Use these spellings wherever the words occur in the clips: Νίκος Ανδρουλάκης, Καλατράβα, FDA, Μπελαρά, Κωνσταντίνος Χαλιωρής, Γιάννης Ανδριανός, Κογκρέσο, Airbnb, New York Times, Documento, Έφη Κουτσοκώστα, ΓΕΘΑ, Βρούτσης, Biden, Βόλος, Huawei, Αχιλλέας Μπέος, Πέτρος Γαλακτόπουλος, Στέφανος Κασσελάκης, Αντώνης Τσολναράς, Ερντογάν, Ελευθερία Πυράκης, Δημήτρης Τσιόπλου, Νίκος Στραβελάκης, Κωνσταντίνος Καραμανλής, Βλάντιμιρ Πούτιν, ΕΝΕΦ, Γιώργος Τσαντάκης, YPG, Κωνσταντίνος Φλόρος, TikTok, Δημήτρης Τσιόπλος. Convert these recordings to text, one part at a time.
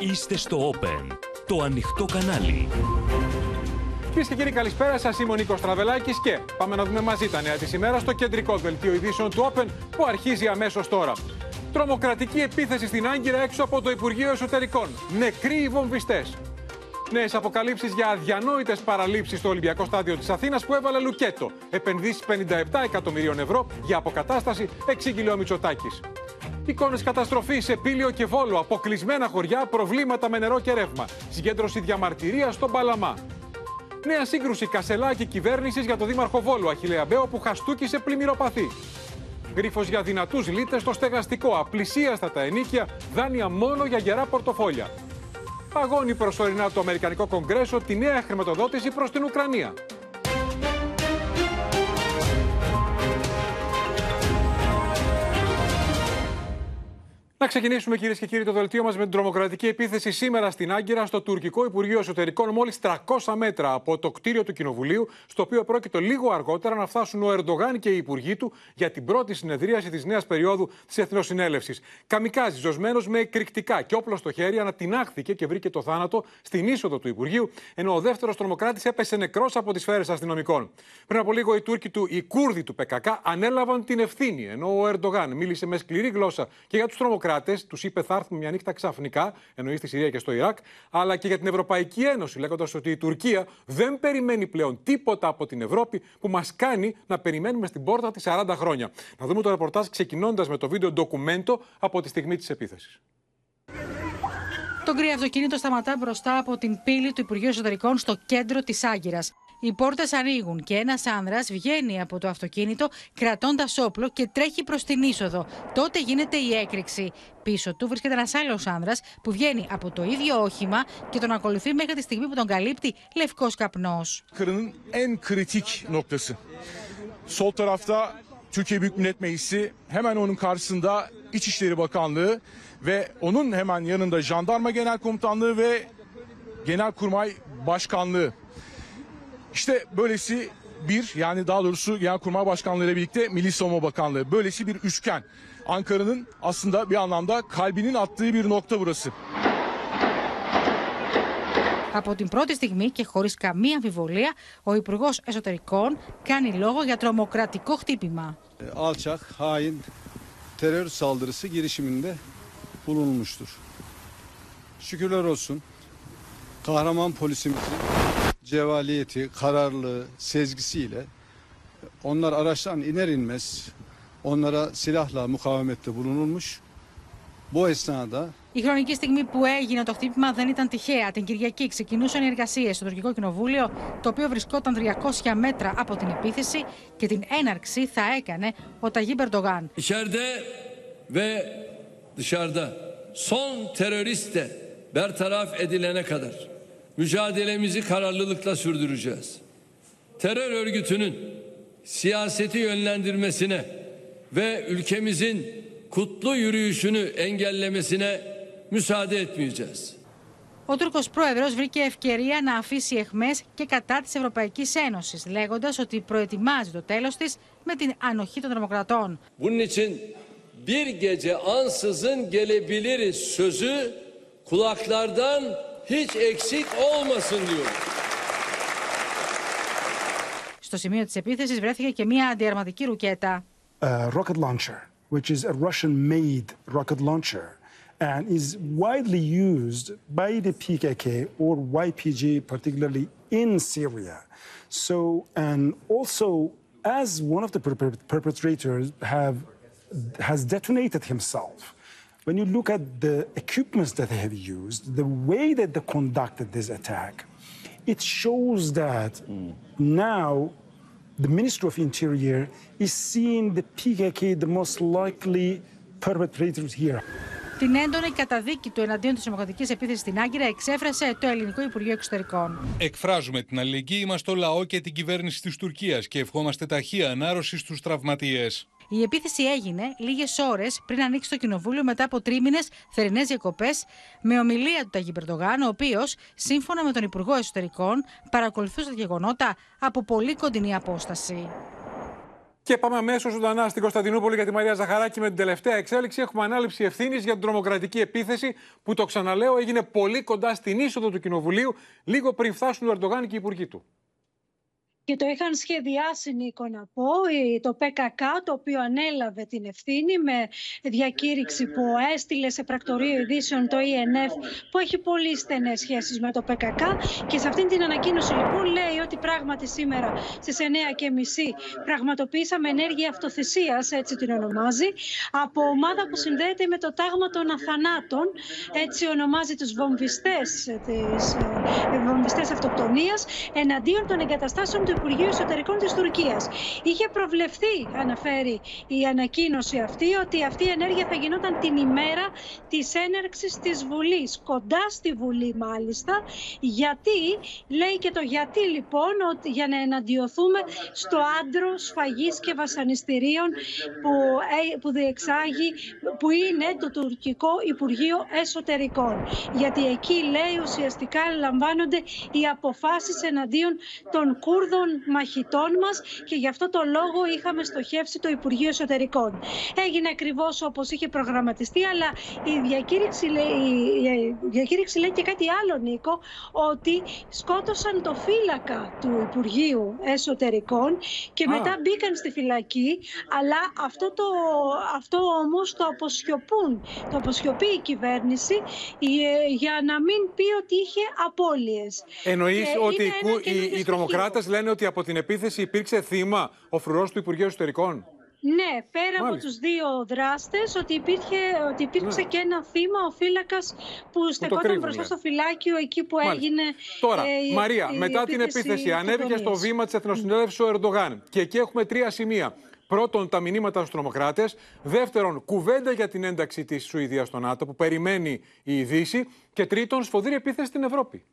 Είστε στο Open, το ανοιχτό κανάλι. Κυρίες και κύριοι, καλησπέρα σας. Είμαι ο Νίκος Στραβελάκης και πάμε να δούμε μαζί τα νέα της ημέρας στο κεντρικό δελτίο ειδήσεων του Open που αρχίζει αμέσως τώρα. Τρομοκρατική επίθεση στην Άγκυρα έξω από το Υπουργείο Εσωτερικών. Νεκροί οι βομβιστές. Νέες αποκαλύψεις για αδιανόητες παραλήψεις στο Ολυμπιακό Στάδιο της Αθήνας που έβαλε λουκέτο. Επενδύσεις 57 εκατομμυρίων ευρώ για αποκατάσταση, εξήγηλε ο Μητσοτάκης. Εικόνες καταστροφής σε Πήλιο και Βόλο, αποκλεισμένα χωριά, προβλήματα με νερό και ρεύμα. Συγκέντρωση διαμαρτυρίας στον Παλαμά. Νέα σύγκρουση Κασσελάκη κυβέρνησης για τον δήμαρχο Βόλου, Αχιλλέα Μπέο, που χαστούκησε πλημμυροπαθή. Γρίφος για δυνατούς λύτες στο στεγαστικό, απλησίαστα τα ενοίκια, δάνεια μόνο για γερά πορτοφόλια. Παγώνει προσωρινά το Αμερικανικό Κογκρέσο τη νέα χρηματοδότηση προς την Ουκρανία. Να ξεκινήσουμε, κυρίες και κύριοι, το δελτίο μας με την τρομοκρατική επίθεση σήμερα στην Άγκυρα, στο τουρκικό Υπουργείο Εσωτερικών, μόλις 300 μέτρα από το κτίριο του Κοινοβουλίου, στο οποίο πρόκειται λίγο αργότερα να φτάσουν ο Ερντογάν και οι υπουργοί του για την πρώτη συνεδρίαση της νέας περίοδου της Εθνοσυνέλευσης. Καμικάζι, ζωσμένος με εκρηκτικά και όπλο στο χέρι, ανατινάχθηκε και βρήκε το θάνατο στην είσοδο του Υπουργείου, ενώ ο δεύτερος τρομοκράτης έπεσε νεκρός από τις σφαίρες αστυνομικών. Πριν από λίγο, οι Τούρκοι του, οι Κούρδοι του ΠΚΚ, ανέλαβαν την ευθύνη, ενώ ο Ερντογάν μίλησε με σκληρή γλώσσα και για τους τρομοκράτες. Τους είπε θα έρθουν μια νύχτα ξαφνικά, εννοεί στη Συρία και στο Ιράκ, αλλά και για την Ευρωπαϊκή Ένωση, λέγοντας ότι η Τουρκία δεν περιμένει πλέον τίποτα από την Ευρώπη που μας κάνει να περιμένουμε στην πόρτα της 40 χρόνια. Να δούμε το ρεπορτάζ ξεκινώντας με το βίντεο Documento από τη στιγμή της επίθεσης. Το γκρι αυτοκίνητο σταματά μπροστά από την πύλη του Υπουργείου Εσωτερικών στο κέντρο της Άγκυρας. Οι πόρτες ανοίγουν και ένας άνδρας βγαίνει από το αυτοκίνητο κρατώντας όπλο και τρέχει προς την είσοδο. Τότε γίνεται η έκρηξη. Πίσω του βρίσκεται ένας άλλος άνδρας που βγαίνει από το ίδιο όχημα και τον ακολουθεί μέχρι τη στιγμή που τον καλύπτει λευκός καπνός. Türkiye Büyük Millet Meclisi hemen onun karşısında İçişleri Bakanlığı ve onun hemen yanında Jandarma Genelkomutanlığı ve Genelkurmay Başkanlığı. İşte böylesi bir yani daha doğrusu Genelkurmay Başkanlığı ile birlikte Milli Savunma Bakanlığı böylesi bir üçgen. Ankara'nın aslında bir anlamda kalbinin attığı bir nokta burası. Από την πρώτη στιγμή και χωρίς καμία αμφιβολία, ο Υπουργός Εσωτερικών κάνει λόγο για τρομοκρατικό χτύπημα. Alçak, hain, terör saldırısı girişiminde bulunmuştur. Şükürler olsun, kahraman polisimizin cevaliyeti, kararlılığı, sezgisiyle onlar araçtan iner inmez onlara silahla mukavemette bulunulmuş. Bu esnada η χρονική στιγμή που έγινε το χτύπημα δεν ήταν τυχαία. Την Κυριακή ξεκινούσαν οι εργασίες στο τουρκικό κοινοβούλιο, το οποίο βρισκόταν 300 μέτρα από την επίθεση και την έναρξη θα έκανε ο Ταγίπ Ερντογάν. Ο Τούρκος πρόεδρος βρήκε ευκαιρία να αφήσει αιχμές και κατά της Ευρωπαϊκής Ένωσης, λέγοντας ότι προετοιμάζει το τέλος της με την ανοχή των τρομοκρατών. Στο σημείο της επίθεσης βρέθηκε και μια αντιαρματική ρουκέτα. Rocket launcher, which is a Russian-made rocket launcher. And is widely used by the PKK or YPG, particularly in Syria. So, and also, as one of the perpetrators has detonated himself, when you look at the equipments that they have used, the way that they conducted this attack, it shows that now the Ministry of Interior is seeing the PKK the most likely perpetrators here. Την έντονη καταδίκη του εναντίον της τρομοκρατικής επίθεσης στην Άγκυρα εξέφρασε το Ελληνικό Υπουργείο Εξωτερικών. Εκφράζουμε την αλληλεγγύη μας στο λαό και την κυβέρνηση της Τουρκίας και ευχόμαστε ταχεία ανάρρωση στους τραυματίες. Η επίθεση έγινε λίγες ώρες πριν ανοίξει το κοινοβούλιο μετά από τρίμηνες θερινές διακοπές, με ομιλία του Ταγίπ Ερντογάν, ο οποίος, σύμφωνα με τον Υπουργό Εσωτερικών, παρακολουθούσε τα γεγονότα από πολύ κοντινή απόσταση. Και πάμε αμέσως ζωντανά στην Κωνσταντινούπολη για τη Μαρία Ζαχαράκη με την τελευταία εξέλιξη. Έχουμε ανάληψη ευθύνης για την τρομοκρατική επίθεση που, το ξαναλέω, έγινε πολύ κοντά στην είσοδο του Κοινοβουλίου, λίγο πριν φτάσουν ο Ερντογάν και οι υπουργοί του. Και το είχαν σχεδιάσει, Νίκο, να πω, το PKK, το οποίο ανέλαβε την ευθύνη με διακήρυξη που έστειλε σε πρακτορείο ειδήσεων το ΕΝΕΦ, που έχει πολύ στενές σχέσεις με το PKK. Και σε αυτήν την ανακοίνωση, λοιπόν, λέει ότι πράγματι σήμερα στις 9:30 πραγματοποιήσαμε ενέργεια αυτοθεσίας, έτσι την ονομάζει, από ομάδα που συνδέεται με το τάγμα των αθανάτων, έτσι ονομάζει τους βομβιστές αυτοκτονίας, εναντίον των εγκαταστάσεων του Υπουργείου Εσωτερικών της Τουρκίας. Είχε προβλεφθεί, αναφέρει η ανακοίνωση αυτή, ότι αυτή η ενέργεια θα γινόταν την ημέρα της έναρξης της Βουλής, κοντά στη Βουλή μάλιστα, γιατί, λέει και το γιατί λοιπόν, ότι για να εναντιωθούμε στο άντρο σφαγής και βασανιστηρίων που διεξάγει, που είναι το τουρκικό Υπουργείο Εσωτερικών. Γιατί εκεί, λέει, ουσιαστικά λαμβάνονται οι αποφάσεις εναντίον των Κούρδων μαχητών μας και γι' αυτό το λόγο είχαμε στοχεύσει το Υπουργείο Εσωτερικών. Έγινε ακριβώς όπως είχε προγραμματιστεί, αλλά η διακήρυξη λέει και κάτι άλλο, Νίκο, ότι σκότωσαν το φύλακα του Υπουργείου Εσωτερικών και μετά μπήκαν στη φυλακή, αλλά αυτό όμως το αποσιωπεί η κυβέρνηση για να μην πει ότι είχε απώλειες. Εννοείς ότι οι τρομοκράτες λένε ότι από την επίθεση υπήρξε θύμα ο φρουρός του Υπουργείου Εσωτερικών. Ναι, πέρα από τους δύο δράστες, ότι υπήρξε και ένα θύμα, ο φύλακας που στεκόταν μπροστά στο φυλάκιο εκεί που έγινε. Τώρα, Μαρία, μετά την επίθεση ανέβηκε στο βήμα της Εθνοσυνέλευσης ο Ερντογάν. Και εκεί έχουμε τρία σημεία. Πρώτον, τα μηνύματα στους τρομοκράτες. Δεύτερον, κουβέντα για την ένταξη της Σουηδίας στο ΝΑΤΟ που περιμένει η Δύση. Και τρίτον, σφοδρή επίθεση στην Ευρώπη.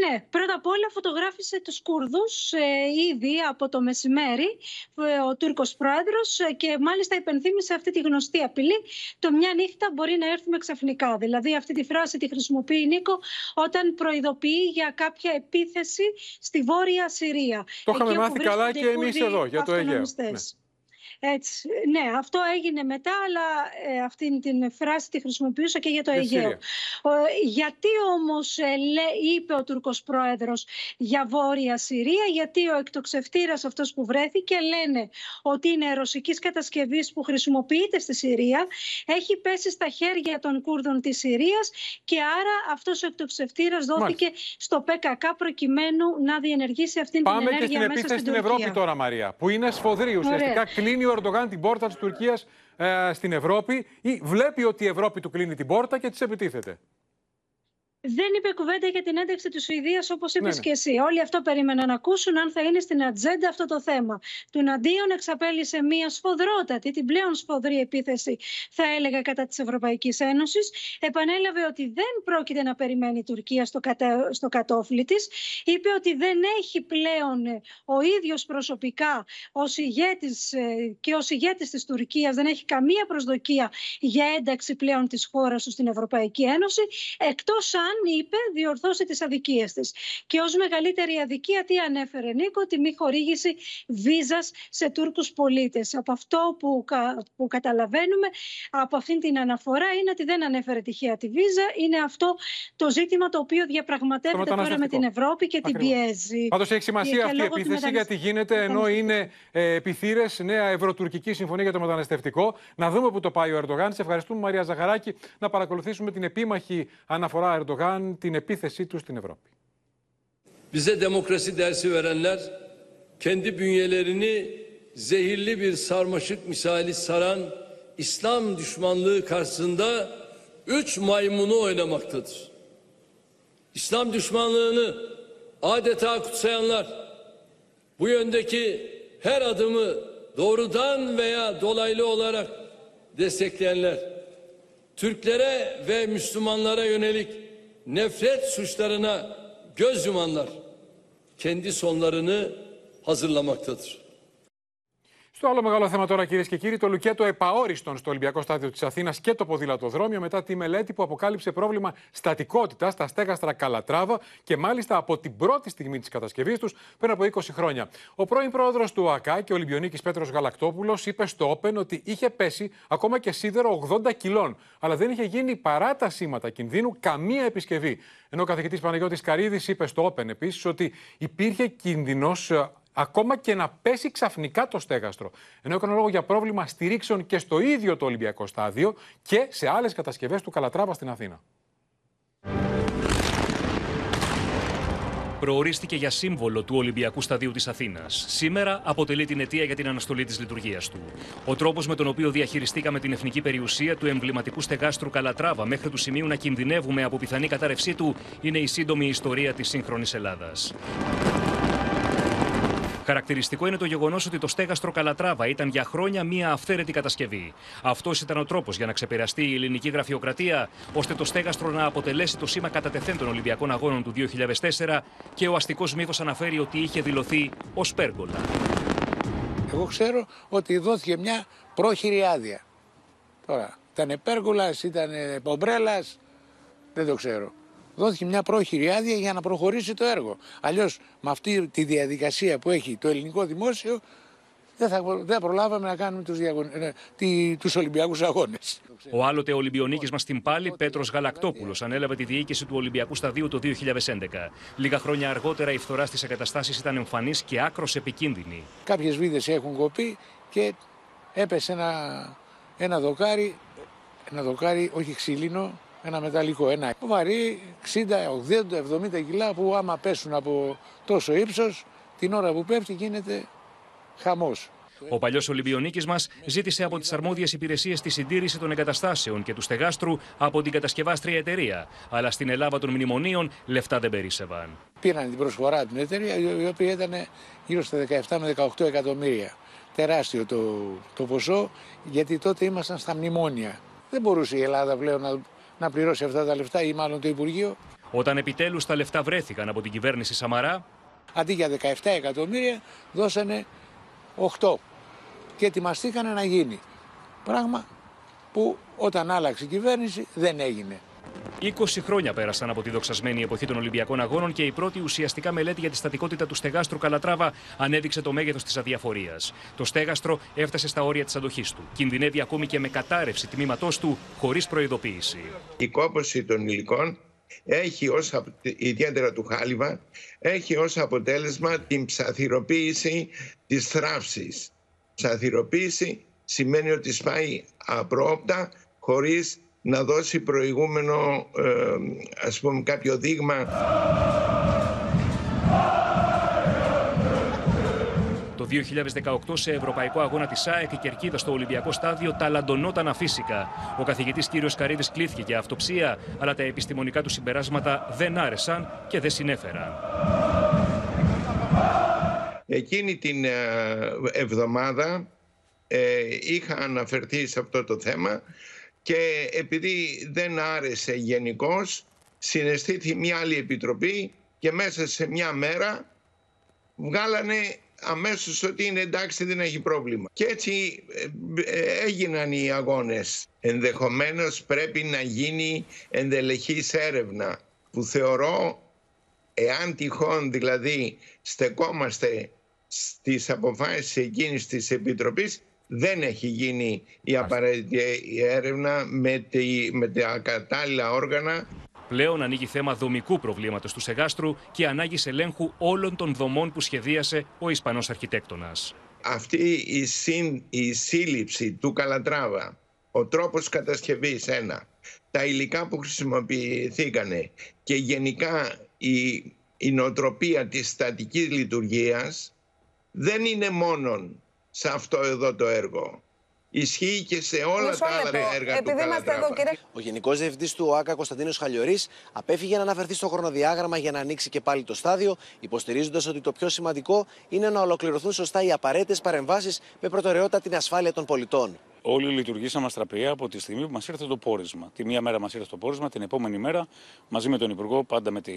Ναι, πρώτα απ' όλα φωτογράφησε τους Κούρδους ήδη από το μεσημέρι ο Τούρκος Πρόεδρος και μάλιστα υπενθύμησε αυτή τη γνωστή απειλή, το μια νύχτα μπορεί να έρθουμε ξαφνικά. Δηλαδή αυτή τη φράση τη χρησιμοποιεί, Νίκο, όταν προειδοποιεί για κάποια επίθεση στη Βόρεια Συρία. Το είχαμε μάθει καλά και εμείς εδώ για το Αιγαίο. Έτσι, ναι, αυτό έγινε μετά, αλλά αυτή την φράση τη χρησιμοποιούσα και για το Αιγαίο. Γιατί όμως είπε ο Τούρκος Πρόεδρος για Βόρεια Συρία, γιατί ο εκτοξευτήρας αυτός που βρέθηκε, λένε ότι είναι ρωσικής κατασκευής που χρησιμοποιείται στη Συρία, έχει πέσει στα χέρια των Κούρδων της Συρίας και άρα αυτός ο εκτοξευτήρας δόθηκε στο PKK προκειμένου να διενεργήσει αυτήν την ενέργεια μέσα στην Τουρκία. Πάμε και στην επίθεση στην Ευρώπη τώρα, Μαρία, που είναι σφοδρή ουσιαστικά. Κλείνει ο Ερντογάν την πόρτα της Τουρκίας στην Ευρώπη ή βλέπει ότι η Ευρώπη του κλείνει την πόρτα και της επιτίθεται. Δεν είπε κουβέντα για την ένταξη της Σουηδίας, όπως είπες και εσύ. Όλοι αυτό περίμεναν να ακούσουν, αν θα είναι στην ατζέντα αυτό το θέμα. Τουναντίον εξαπέλυσε μια σφοδρότατη, την πλέον σφοδρή επίθεση, θα έλεγα, κατά της Ευρωπαϊκής Ένωσης. Επανέλαβε ότι δεν πρόκειται να περιμένει η Τουρκία στο κατόφλι της. Είπε ότι δεν έχει πλέον ο ίδιος προσωπικά ως ηγέτης και ως ηγέτης της Τουρκίας, δεν έχει καμία προσδοκία για ένταξη πλέον της χώρας του στην Ευρωπαϊκή Ένωση, εκτός αν, είπε, διορθώσει τις αδικίες της. Και ως μεγαλύτερη αδικία τι ανέφερε, Νίκο? Τη μη χορήγηση βίζας σε Τούρκους πολίτες. Από αυτό που καταλαβαίνουμε από αυτήν την αναφορά είναι ότι δεν ανέφερε τυχαία τη βίζα. Είναι αυτό το ζήτημα το οποίο διαπραγματεύεται τώρα με την Ευρώπη και την πιέζει. Πάντως έχει σημασία αυτή η επίθεση, γιατί γίνεται ενώ είναι επιθύρες νέα ευρωτουρκική συμφωνία για το μεταναστευτικό. Να δούμε που το πάει ο Ερντογάν. Σε ευχαριστούμε, Μαρία Ζαχαράκη, να παρακολουθήσουμε την επίμαχη αναφορά Ερντογάν, την επίθεσή του στην Ευρώπη. Bize demokrasi dersi verenler kendi bünyelerini zehirli bir sarmaşık misali saran İslam düşmanlığı karşısında üç maymunu oynamaktadır. İslam düşmanlığını adeta kutsayanlar bu yöndeki her adımı doğrudan veya dolaylı olarak destekleyenler Türklere ve Müslümanlara yönelik nefret suçlarına göz yumanlar kendi sonlarını hazırlamaktadır. Στο άλλο μεγάλο θέμα τώρα, κυρίες και κύριοι, το λουκέτο επαόριστον στο Ολυμπιακό Στάδιο της Αθήνας και το ποδηλατοδρόμιο μετά τη μελέτη που αποκάλυψε πρόβλημα στατικότητας στα στέγαστρα Καλατράβα και μάλιστα από την πρώτη στιγμή της κατασκευής τους πριν από 20 χρόνια. Ο πρώην πρόεδρος του ΟΑΚΑ και Ολυμπιονίκης Πέτρος Γαλακτόπουλος είπε στο Open ότι είχε πέσει ακόμα και σίδερο 80 κιλών, αλλά δεν είχε γίνει παρά τα σήματα κινδύνου καμία επισκευή. Ενώ ο καθηγητής Παναγιώτης Καρύδης είπε στο Open επίσης ότι υπήρχε κίνδυνος ακόμα και να πέσει ξαφνικά το στέγαστρο. Ενώ έκανε λόγο για πρόβλημα στηρίξεων και στο ίδιο το Ολυμπιακό Στάδιο και σε άλλες κατασκευές του Καλατράβα στην Αθήνα. Προορίστηκε για σύμβολο του Ολυμπιακού Σταδίου της Αθήνας. Σήμερα αποτελεί την αιτία για την αναστολή της λειτουργίας του. Ο τρόπος με τον οποίο διαχειριστήκαμε την εθνική περιουσία του εμβληματικού στεγάστρου Καλατράβα μέχρι του σημείου να κινδυνεύουμε από πιθανή κατάρρευσή του είναι η σύντομη ιστορία της σύγχρονης Ελλάδας. Χαρακτηριστικό είναι το γεγονός ότι το στέγαστρο Καλατράβα ήταν για χρόνια μία αυθαίρετη κατασκευή. Αυτός ήταν ο τρόπος για να ξεπεραστεί η ελληνική γραφειοκρατία, ώστε το στέγαστρο να αποτελέσει το σήμα κατατεθέν των Ολυμπιακών Αγώνων του 2004 και ο αστικός μύθος αναφέρει ότι είχε δηλωθεί ως πέργολα. Εγώ ξέρω ότι δόθηκε μια πρόχειρη άδεια. Τώρα, ήταν πέργολας, ήταν πομπρέλας, δεν το ξέρω. Δόθηκε μια πρόχειρη άδεια για να προχωρήσει το έργο. Αλλιώς με αυτή τη διαδικασία που έχει το ελληνικό δημόσιο δεν προλάβαμε να κάνουμε τους Ολυμπιακούς Αγώνες. Ο άλλοτε Ολυμπιονίκης μας στην πάλη, Πέτρος Γαλακτόπουλος, ανέλαβε τη διοίκηση του Ολυμπιακού Σταδίου το 2011. Λίγα χρόνια αργότερα η φθορά στις εγκαταστάσεις ήταν εμφανής και άκρως επικίνδυνη. Κάποιες βίδες έχουν κοπεί και έπεσε ένα δοκάρι, όχι ξύλινο, ένα μεταλλικό, ένα βαρύ 60, 80, 70 κιλά που άμα πέσουν από τόσο ύψος, την ώρα που πέφτει γίνεται χαμός. Ο παλιός Ολυμπιονίκης μας ζήτησε από τις αρμόδιες υπηρεσίες τη συντήρηση των εγκαταστάσεων και του στεγάστρου από την κατασκευάστρια εταιρεία. Αλλά στην Ελλάδα των μνημονίων λεφτά δεν περίσσευαν. Πήραν την προσφορά από την εταιρεία, η οποία ήταν γύρω στα 17 με 18 εκατομμύρια. Τεράστιο το ποσό, γιατί τότε ήμασταν στα μνημόνια. Δεν μπορούσε η Ελλάδα πλέον να πληρώσει αυτά τα λεφτά ή μάλλον το Υπουργείο. Όταν επιτέλους τα λεφτά βρέθηκαν από την κυβέρνηση Σαμαρά, αντί για 17 εκατομμύρια δώσανε 8 και ετοιμαστήκανε να γίνει. Πράγμα που όταν άλλαξε η κυβέρνηση δεν έγινε. 20 χρόνια πέρασαν από τη δοξασμένη εποχή των Ολυμπιακών Αγώνων και η πρώτη ουσιαστικά μελέτη για τη στατικότητα του στεγάστρου Καλατράβα ανέδειξε το μέγεθος της αδιαφορίας. Το στέγαστρο έφτασε στα όρια της αντοχής του. Κινδυνεύει ακόμη και με κατάρρευση τμήματός του χωρίς προειδοποίηση. Η κόπωση των υλικών έχει ιδιαίτερα του χάλιβα, έχει ως αποτέλεσμα την ψαθυρωποίηση της θράψης. Ψαθυρωποίηση σημαίνει ότι σπάει απρόοπτα χωρίς να δώσει προηγούμενο, ας πούμε, κάποιο δείγμα. Το 2018 σε Ευρωπαϊκό Αγώνα της ΑΕΚ η Κερκίδα στο Ολυμπιακό Στάδιο ταλαντωνόταν αφύσικα. Ο καθηγητής κ. Καρύδης κλήθηκε για αυτοψία, αλλά τα επιστημονικά του συμπεράσματα δεν άρεσαν και δεν συνέφεραν. Εκείνη την εβδομάδα είχα αναφερθεί σε αυτό το θέμα και επειδή δεν άρεσε γενικώς, συναισθήθη μια άλλη επιτροπή και μέσα σε μια μέρα βγάλανε αμέσως ότι είναι εντάξει, δεν έχει πρόβλημα. Και έτσι έγιναν οι αγώνες. Ενδεχομένως πρέπει να γίνει ενδελεχής έρευνα που θεωρώ, εάν τυχόν δηλαδή στεκόμαστε στις αποφάσεις εκείνης της επιτροπής, δεν έχει γίνει η απαραίτητη έρευνα με τα κατάλληλα όργανα. Πλέον ανοίγει θέμα δομικού προβλήματος του στεγάστρου και ανάγκης ελέγχου όλων των δομών που σχεδίασε ο Ισπανός αρχιτέκτονας. Αυτή η σύλληψη του Καλατράβα, ο τρόπος κατασκευής ένα, τα υλικά που χρησιμοποιηθήκανε και γενικά η νοοτροπία της στατικής λειτουργίας δεν είναι μόνον σε αυτό εδώ το έργο. Ισχύει και σε όλα τα άλλα έργα του Καλατράβα. Ο Γενικός Διευθυντής του ΟΑΚΑ Κωνσταντίνος Χαλιωρής απέφυγε να αναφερθεί στο χρονοδιάγραμμα για να ανοίξει και πάλι το στάδιο, υποστηρίζοντας ότι το πιο σημαντικό είναι να ολοκληρωθούν σωστά οι απαραίτητες παρεμβάσεις με προτεραιότητα την ασφάλεια των πολιτών. Όλοι λειτουργήσαμε αστραπία από τη στιγμή που μας ήρθε το πόρισμα. Τη μία μέρα μας ήρθε το πόρισμα, την επόμενη μέρα, μαζί με τον Υπουργό, πάντα με τη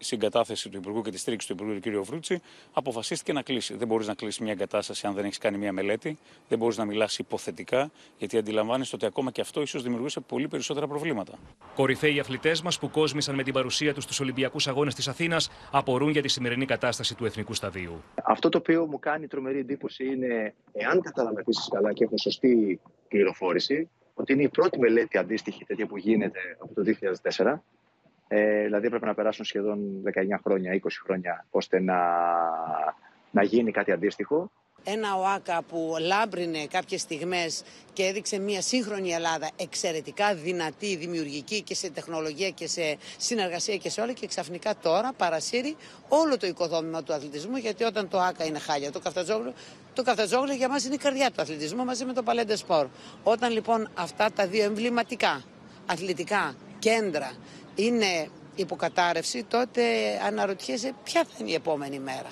συγκατάθεση του Υπουργού και τη στήριξη του Υπουργού κ. Βρούτση, αποφασίστηκε να κλείσει. Δεν μπορείς να κλείσεις μια εγκατάσταση αν δεν έχεις κάνει μια μελέτη, δεν μπορείς να μιλάς υποθετικά, γιατί αντιλαμβάνεσαι ότι ακόμα και αυτό ίσως δημιουργούσε πολύ περισσότερα προβλήματα. Κορυφαίοι αθλητές μας που κόσμησαν με την παρουσία τους στους Ολυμπιακούς Αγώνες της Αθήνας απορούν για τη σημερινή κατάσταση του Εθνικού Σταδίου. Αυτό το οποίο μου κάνει τρομερή εντύπωση είναι, εάν κατάλαβα επίσης καλά και έχω σωστή πληροφόρηση, ότι είναι η πρώτη μελέτη αντίστοιχη τέτοια που γίνεται από το 2004. Δηλαδή έπρεπε να περάσουν σχεδόν 19 χρόνια, 20 χρόνια, ώστε να γίνει κάτι αντίστοιχο. Ένα ΟΑΚΑ που λάμπρινε κάποιες στιγμές και έδειξε μια σύγχρονη Ελλάδα εξαιρετικά δυνατή, δημιουργική και σε τεχνολογία και σε συνεργασία και σε όλα, και ξαφνικά τώρα παρασύρει όλο το οικοδόμημα του αθλητισμού, γιατί όταν το ΟΑΚΑ είναι χάλια, το καφτατζόγλιο για μας είναι η καρδιά του αθλητισμού μαζί με το Παλέντε Σπορ. Όταν λοιπόν αυτά τα δύο εμβληματικά αθλητικά κέντρα είναι υποκατάρρευση, τότε αναρωτιέσαι ποια θα είναι η επόμενη μέρα.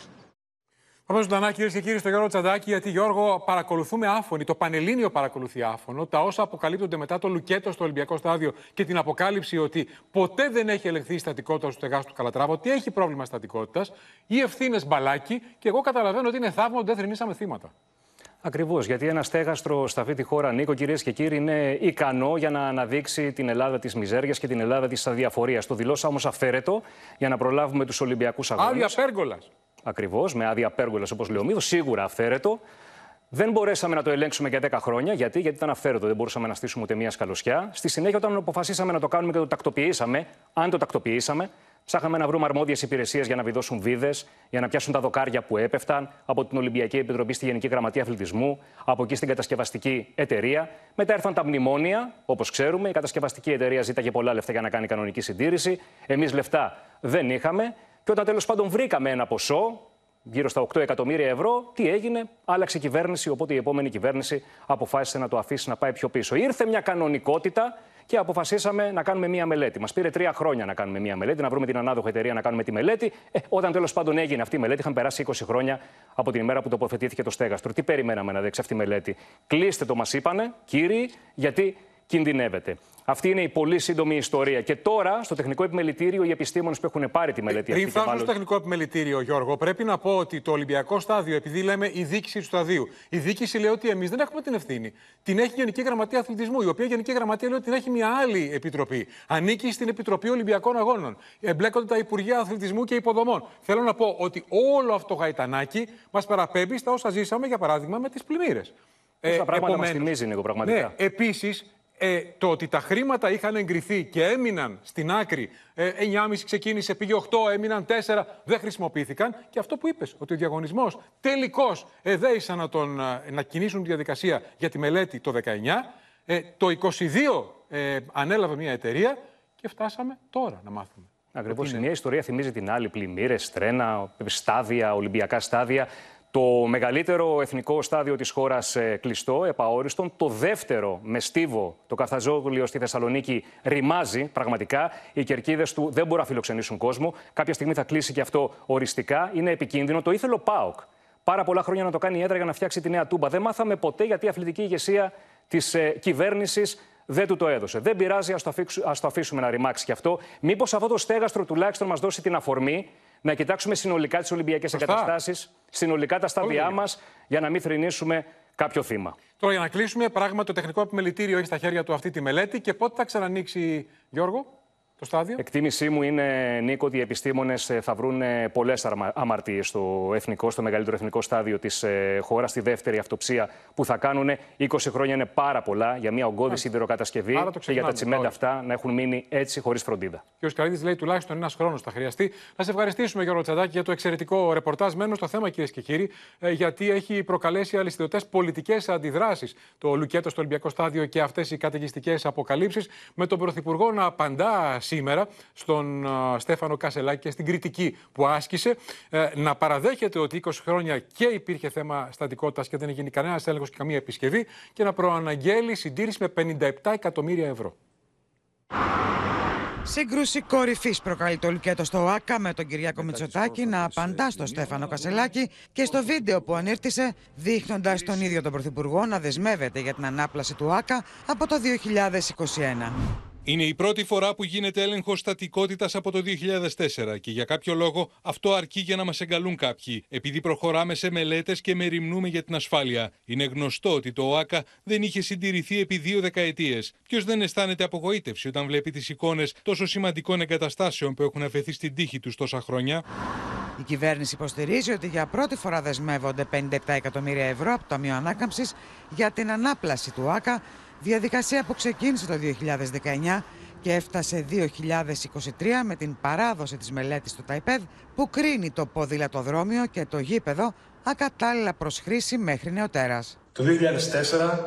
Πάμε ζωντανά, κυρίες και κύριοι, στο Γιώργο Τσαντάκη, γιατί, Γιώργο, παρακολουθούμε άφωνοι. Το Πανελλήνιο παρακολουθεί άφωνο τα όσα αποκαλύπτονται μετά το λουκέτο στο Ολυμπιακό Στάδιο και την αποκάλυψη ότι ποτέ δεν έχει ελεγχθεί η στατικότητα στου στεγάσου του Καλατράβα, ότι έχει πρόβλημα στατικότητας, οι ευθύνες Μπαλάκη, και εγώ καταλαβαίνω ότι είναι θαύμα ότι δεν θρηνήσαμε θύματα. Ακριβώς, γιατί ένα στέγαστρο σε αυτή τη χώρα, Νίκο, κυρίες και κύριοι, είναι ικανό για να αναδείξει την Ελλάδα της μιζέριας και την Ελλάδα της αδιαφορίας. Το δηλώσα όμως αυθαίρετο για να προλάβουμε τους Ολυμπιακούς Αγώνες. Άδεια πέργολας. Ακριβώς, με άδεια πέργολας, όπως λέει ο μύθος, σίγουρα αυθαίρετο. Δεν μπορέσαμε να το ελέγξουμε για 10 χρόνια. Γιατί ήταν αυθαίρετο, δεν μπορούσαμε να στήσουμε ούτε μία σκαλωσιά. Στη συνέχεια, όταν αποφασίσαμε να το κάνουμε και το τακτοποιήσαμε, αν το τακτοποιήσαμε, ψάχαμε να βρούμε αρμόδιες υπηρεσίες για να βιδώσουν βίδες, για να πιάσουν τα δοκάρια που έπεφταν από την Ολυμπιακή Επιτροπή στη Γενική Γραμματεία Αθλητισμού, από εκεί στην κατασκευαστική εταιρεία. Μετά έρθαν τα μνημόνια, όπως ξέρουμε. Η κατασκευαστική εταιρεία ζήταγε πολλά λεφτά για να κάνει κανονική συντήρηση. Εμείς λεφτά δεν είχαμε. Και όταν τέλος πάντων βρήκαμε ένα ποσό, γύρω στα 8 εκατομμύρια ευρώ, τι έγινε? Άλλαξε η κυβέρνηση. Οπότε η επόμενη κυβέρνηση αποφάσισε να το αφήσει να πάει πιο πίσω. Ήρθε μια κανονικότητα. Και αποφασίσαμε να κάνουμε μία μελέτη. Μας πήρε 3 χρόνια να κάνουμε μία μελέτη, να βρούμε την ανάδοχη εταιρεία να κάνουμε τη μελέτη. Όταν τέλος πάντων έγινε αυτή η μελέτη, είχαν περάσει 20 χρόνια από την ημέρα που τοποθετήθηκε το στέγαστρο. Τι περιμέναμε να δείξει αυτή η μελέτη? Κλείστε το, μας είπανε, κύριοι, γιατί κινδυνεύεται. Αυτή είναι η πολύ σύντομη ιστορία. Και τώρα, στο τεχνικό επιμελητήριο, οι επιστήμονες που έχουν πάρει τη μελέτη αυτή. Πριν φτάσουμε στο τεχνικό επιμελητήριο, Γιώργο, πρέπει να πω ότι το Ολυμπιακό Στάδιο, επειδή λέμε η δίκηση του σταδίου, η δίκηση λέει ότι εμείς δεν έχουμε την ευθύνη. Την έχει η Γενική Γραμματεία Αθλητισμού, η οποία Γενική Γραμματεία λέει ότι την έχει μια άλλη επιτροπή. Ανήκει στην Επιτροπή Ολυμπιακών Αγώνων. Εμπλέκονται τα Υπουργεία Αθλητισμού και Υποδομών. Θέλω να πω ότι όλο αυτό γαϊτανάκι μας παραπέμπει στα όσα ζήσαμε, για παράδειγμα, με τις πλημμύρες. Αυτά πράγματα μας θυμίζει, Νίκο, πραγματικά. Ναι, επίσης. Το ότι τα χρήματα είχαν εγκριθεί και έμειναν στην άκρη, 9,5 ξεκίνησε, πήγε 8, έμειναν 4, δεν χρησιμοποιήθηκαν. Και αυτό που είπες, ότι ο διαγωνισμός τελικώς εδέησαν να κινήσουν τη διαδικασία για τη μελέτη το 19, το 22 ανέλαβε μια εταιρεία και φτάσαμε τώρα να μάθουμε. Ακριβώς, η μια ιστορία θυμίζει την άλλη, πλημμύρες, στρένα, στάδια, Ολυμπιακά στάδια. Το μεγαλύτερο εθνικό στάδιο της χώρας κλειστό, επαόριστον. Το δεύτερο με στίβο, το Καφτατζόγλιο στη Θεσσαλονίκη, ρημάζει πραγματικά. Οι κερκίδες του δεν μπορούν να φιλοξενήσουν κόσμο. Κάποια στιγμή θα κλείσει και αυτό οριστικά. Είναι επικίνδυνο. Το ήθελε ο ΠΑΟΚ πάρα πολλά χρόνια να το κάνει έδρα για να φτιάξει τη νέα τούμπα. Δεν μάθαμε ποτέ γιατί η αθλητική ηγεσία της κυβέρνησης δεν του το έδωσε. Δεν πειράζει, ας το αφήσουμε να ρημάξει κι αυτό. Μήπως αυτό το στέγαστρο τουλάχιστον μας δώσει την αφορμή να κοιτάξουμε συνολικά τις Ολυμπιακές εγκαταστάσεις, συνολικά τα στάδια μας, για να μην θρηνήσουμε κάποιο θύμα. Τώρα, για να κλείσουμε, πράγματι το τεχνικό επιμελητήριο έχει στα χέρια του αυτή τη μελέτη. Και πότε θα ξανανοίξει, Γιώργο, το στάδιο? Εκτίμησή μου είναι, Νίκο, ότι οι επιστήμονες θα βρουν πολλές αμαρτίες στο μεγαλύτερο εθνικό στάδιο της χώρας, στη δεύτερη αυτοψία που θα κάνουν. 20 χρόνια είναι πάρα πολλά για μια ογκώδη σιδηροκατασκευή και για τα τσιμέντα αυτά να έχουν μείνει έτσι, χωρίς φροντίδα. Ο κ. Καρύδης λέει τουλάχιστον ένας χρόνος θα χρειαστεί. Να σε ευχαριστήσουμε, Γιώργο Τσαντάκη, για το εξαιρετικό ρεπορτάζ. Μένω στο θέμα, κυρίες και κύριοι, γιατί έχει προκαλέσει αλυσιδωτές πολιτικές αντιδράσεις το λουκέτο στο Ολυμπιακό Στάδιο και αυτές οι καταιγιστικές αποκαλύψεις, με τον Πρωθυπουργό να απαντά σήμερα στον Στέφανο Κασσελάκη και στην κριτική που άσκησε, να παραδέχεται ότι 20 χρόνια και υπήρχε θέμα στατικότητας και δεν έγινε κανένας έλεγχος και καμία επισκευή, και να προαναγγέλει συντήρηση με 57 εκατομμύρια ευρώ. Σύγκρουση κορυφής προκαλεί το λουκέτο στο ΟΑΚΑ με τον Κυριάκο Μητσοτάκη να απαντά στο Στέφανο Κασσελάκη και στο βίντεο που ανήρτησε, δείχνοντας τον ίδιο τον Πρωθυπουργό να δεσμεύεται για την ανάπλαση του ΟΑΚΑ από το 2021. Είναι η πρώτη φορά που γίνεται έλεγχος στατικότητας από το 2004 και για κάποιο λόγο αυτό αρκεί για να μας εγκαλούν κάποιοι, επειδή προχωράμε σε μελέτες και μεριμνούμε για την ασφάλεια. Είναι γνωστό ότι το ΟΑΚΑ δεν είχε συντηρηθεί επί 2 δεκαετίες. Ποιος δεν αισθάνεται απογοήτευση όταν βλέπει τις εικόνες τόσο σημαντικών εγκαταστάσεων που έχουν αφαιθεί στην τύχη τους τόσα χρόνια? Η κυβέρνηση υποστηρίζει ότι για πρώτη φορά δεσμεύονται 57 εκατομμύρια ευρώ από το Ταμείο Ανάκαμψης για την ανάπλαση του ΟΑΚΑ, διαδικασία που ξεκίνησε το 2019 και έφτασε 2023 με την παράδοση της μελέτης του ΤΑΙΠΕΔ που κρίνει το ποδηλατοδρόμιο και το γήπεδο ακατάλληλα προς χρήση μέχρι νεοτέρας. Το 2004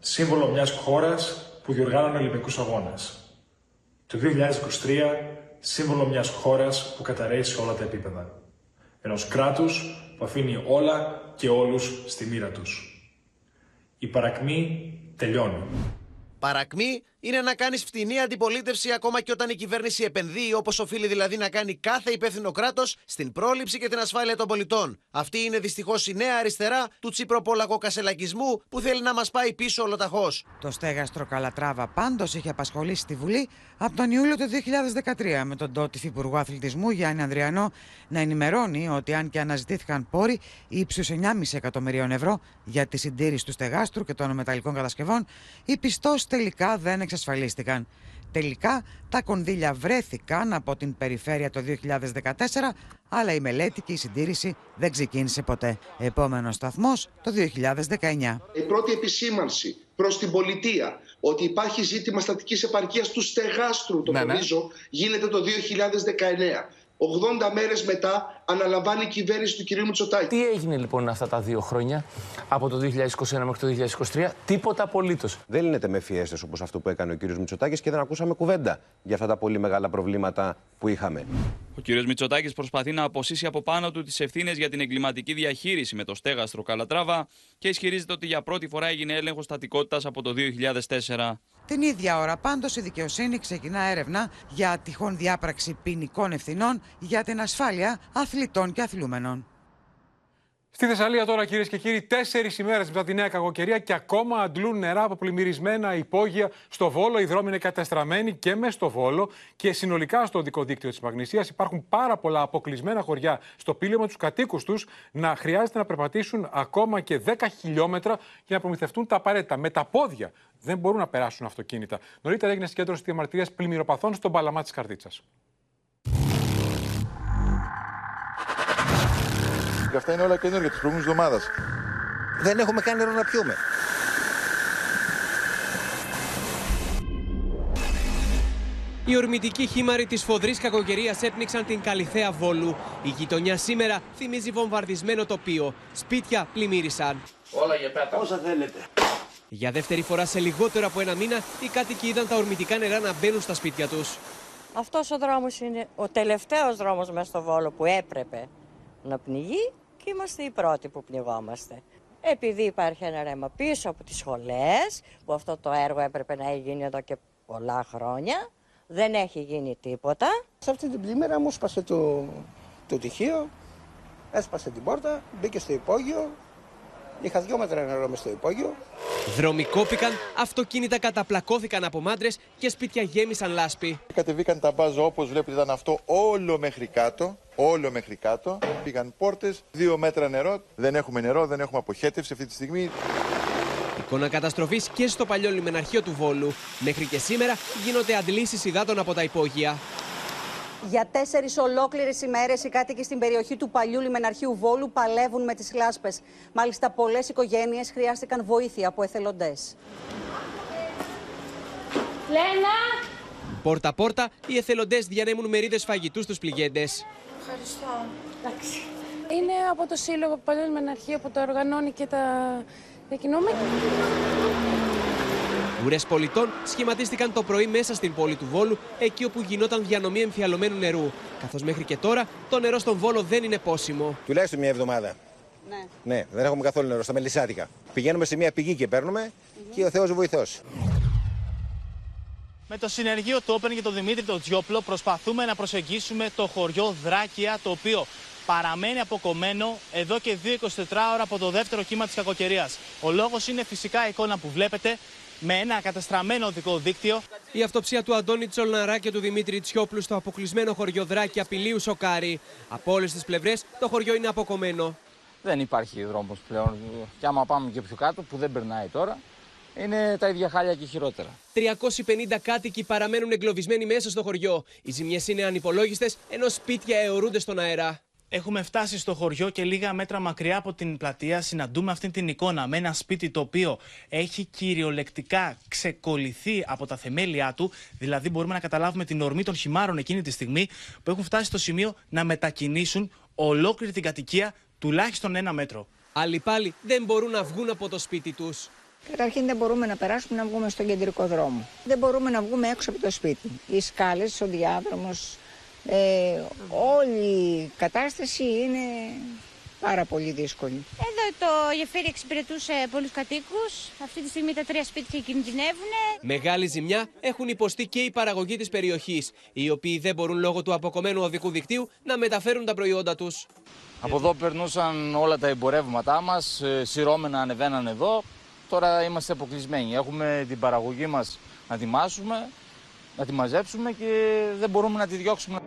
σύμβολο μιας χώρας που διοργάνωνε Ολυμπικούς Αγώνες. Το 2023 σύμβολο μιας χώρας που καταρρέει σε όλα τα επίπεδα. Ενός κράτους που αφήνει όλα και όλους στη μοίρα τους. Η παρακμή τελειώνει. Παρακμή είναι να κάνεις φτηνή αντιπολίτευση ακόμα και όταν η κυβέρνηση επενδύει, όπως οφείλει δηλαδή να κάνει κάθε υπεύθυνο κράτος, στην πρόληψη και την ασφάλεια των πολιτών. Αυτή είναι δυστυχώς η νέα αριστερά του τσιπροπόλακο-κασσελακισμού που θέλει να μας πάει πίσω ολοταχώς. Το στέγαστρο Καλατράβα πάντως είχε απασχολήσει τη Βουλή από τον Ιούλιο του 2013 με τον τότε Υπουργό Αθλητισμού Γιάννη Ανδριανό να ενημερώνει ότι αν και αναζητήθηκαν πόροι ύψους 9,5 εκατομμυρίων ευρώ για τη συντήρηση του στεγάστρου και των μεταλλικών κατασκευών, οι πιστώσεις τελικά δεν εξασφαλίστηκαν. Τελικά, τα κονδύλια βρέθηκαν από την περιφέρεια το 2014, αλλά η μελέτη και η συντήρηση δεν ξεκίνησε ποτέ. Επόμενος σταθμός το 2019. Η πρώτη επισήμανση προς την πολιτεία ότι υπάρχει ζήτημα στατικής επαρκείας του στεγάστρου, το νομίζω, γίνεται το 2019. 80 μέρες μετά αναλαμβάνει η κυβέρνηση του κυρίου Μητσοτάκη. Τι έγινε λοιπόν αυτά τα 2 χρόνια, από το 2021 μέχρι το 2023, τίποτα απολύτως. Δεν λύνεται με φιέστες όπως αυτό που έκανε ο κύριος Μητσοτάκης και δεν ακούσαμε κουβέντα για αυτά τα πολύ μεγάλα προβλήματα που είχαμε. Ο κύριος Μητσοτάκης προσπαθεί να αποσύσει από πάνω του τις ευθύνες για την εγκληματική διαχείριση με το στέγαστρο Καλατράβα και ισχυρίζεται ότι για πρώτη φορά έγινε έλεγχος στατικότητας από το 2004. Την ίδια ώρα πάντως η δικαιοσύνη ξεκινά έρευνα για τυχόν διάπραξη ποινικών ευθυνών για την ασφάλεια αθλητών και αθλούμενων. Στη Θεσσαλία τώρα, κυρίες και κύριοι, 4 ημέρες μετά τη νέα κακοκαιρία και ακόμα αντλούν νερά από πλημμυρισμένα υπόγεια στο Βόλο. Οι δρόμοι είναι καταστραμμένοι και μες στο Βόλο και συνολικά στο οδικό δίκτυο της Μαγνησίας. Υπάρχουν πάρα πολλά αποκλεισμένα χωριά στο Πήλιο με τους κατοίκους τους να χρειάζεται να περπατήσουν ακόμα και 10 χιλιόμετρα για να προμηθευτούν τα απαραίτητα. Με τα πόδια δεν μπορούν να περάσουν αυτοκίνητα. Νωρίτερα έγινε συγκέντρωση διαμαρτυρίας πλημμυροπαθών στον Παλαμά της Καρδίτσας. Και αυτά είναι όλα καινούργια της προηγούμενης εβδομάδας. Δεν έχουμε καν νερό να πιούμε. Οι ορμητικοί χήμαροι της φοδρής κακοκαιρίας έπνιξαν την Καλιθέα Βόλου. Η γειτονιά σήμερα θυμίζει βομβαρδισμένο τοπίο. Σπίτια πλημμύρισαν. Όλα για πέτα. Όσα θέλετε. Για δεύτερη φορά σε λιγότερο από 1 μήνα, οι κάτοικοι είδαν τα ορμητικά νερά να μπαίνουν στα σπίτια τους. Αυτός ο δρόμος είναι ο τελευταίος δρόμος μέσα στο Βόλο που έπρεπε να πνιγεί και είμαστε οι πρώτοι που πνιγόμαστε. Επειδή υπάρχει ένα ρέμα πίσω από τις σχολές, που αυτό το έργο έπρεπε να γίνει εδώ και πολλά χρόνια, δεν έχει γίνει τίποτα. Σε αυτή την πλημμύρα μου σπάσε το τυχείο, έσπασε την πόρτα, μπήκε στο υπόγειο, είχα 2 μέτρα νερό μες στο υπόγειο. Δρόμοι κόπηκαν, αυτοκίνητα καταπλακώθηκαν από μάντρες και σπίτια γέμισαν λάσπη. Κατεβήκαν τα μπάζο, όπως βλέπετε ήταν αυτό, όλο μέχρι κάτω. Όλο μέχρι κάτω, πήγαν πόρτες, 2 μέτρα νερό. Δεν έχουμε νερό, δεν έχουμε αποχέτευση αυτή τη στιγμή. Εικόνα καταστροφής και στο παλιό λιμεναρχείο του Βόλου. Μέχρι και σήμερα γίνονται αντλήσεις υδάτων από τα υπόγεια. Για 4 ολόκληρες ημέρες οι κάτοικοι στην περιοχή του παλιού λιμεναρχείου Βόλου παλεύουν με τις λάσπες. Μάλιστα πολλές οικογένειες χρειάστηκαν βοήθεια από εθελοντές. Λένα! Πόρτα-πόρτα οι εθελοντές διανέμουν μερίδες φαγητού στους πληγέντες. Ευχαριστώ. Εντάξει. Είναι από το Σύλλογο Παλιού Λιμεναρχείου που το οργανώνει και τα διακινούμε. Ουρές πολιτών σχηματίστηκαν το πρωί μέσα στην πόλη του Βόλου, εκεί όπου γινόταν διανομή εμφιαλωμένου νερού. Καθώς μέχρι και τώρα το νερό στον Βόλο δεν είναι πόσιμο. Τουλάχιστον 1 εβδομάδα. Ναι. Ναι, δεν έχουμε καθόλου νερό στα μελισσάτικα. Πηγαίνουμε σε μια πηγή και παίρνουμε και ο Θεός βοηθός. Με το συνεργείο του Open και τον Δημήτρη τον Τζιόπλο προσπαθούμε να προσεγγίσουμε το χωριό Δράκια, το οποίο παραμένει αποκομμένο εδώ και 24 ώρα από το δεύτερο κύμα της κακοκαιρίας. Ο λόγος είναι φυσικά η εικόνα που βλέπετε, με ένα καταστραμμένο οδικό δίκτυο. Η αυτοψία του Αντώνη Τσολναρά και του Δημήτρη Τσιόπλου στο αποκλεισμένο χωριό Δράκια Πηλίου σοκάρει. Από όλες τις πλευρές το χωριό είναι αποκομμένο. Δεν υπάρχει δρόμος πλέον. Και άμα πάμε και πιο κάτω, που δεν περνάει τώρα, είναι τα ίδια χάλια και χειρότερα. 350 κάτοικοι παραμένουν εγκλωβισμένοι μέσα στο χωριό. Οι ζημιές είναι ανυπολόγιστες, ενώ σπίτια αιωρούνται στον αέρα. Έχουμε φτάσει στο χωριό και λίγα μέτρα μακριά από την πλατεία συναντούμε αυτή την εικόνα με ένα σπίτι το οποίο έχει κυριολεκτικά ξεκολληθεί από τα θεμέλια του. Δηλαδή μπορούμε να καταλάβουμε την ορμή των χυμάρων εκείνη τη στιγμή που έχουν φτάσει στο σημείο να μετακινήσουν ολόκληρη την κατοικία τουλάχιστον 1 μέτρο. Άλλοι πάλι δεν μπορούν να βγουν από το σπίτι τους. Καταρχήν δεν μπορούμε να περάσουμε να βγούμε στον κεντρικό δρόμο. Δεν μπορούμε να βγούμε έξω από το σπίτι. Οι σκάλες, ο διάδρομος. Όλη η κατάσταση είναι πάρα πολύ δύσκολη. Εδώ το γεφύρι εξυπηρετούσε πολλούς κατοίκους. Αυτή τη στιγμή τα 3 σπίτια κινδυνεύουν. Μεγάλη ζημιά έχουν υποστεί και οι παραγωγοί της περιοχής, οι οποίοι δεν μπορούν λόγω του αποκομμένου οδικού δικτύου να μεταφέρουν τα προϊόντα τους. Από εδώ περνούσαν όλα τα εμπορεύματά μας, σειρώμενα ανεβαίναν εδώ. Τώρα είμαστε αποκλεισμένοι. Έχουμε την παραγωγή μας να ετοιμάσουμε, να τη μαζέψουμε και δεν μπορούμε να τη διώξουμε.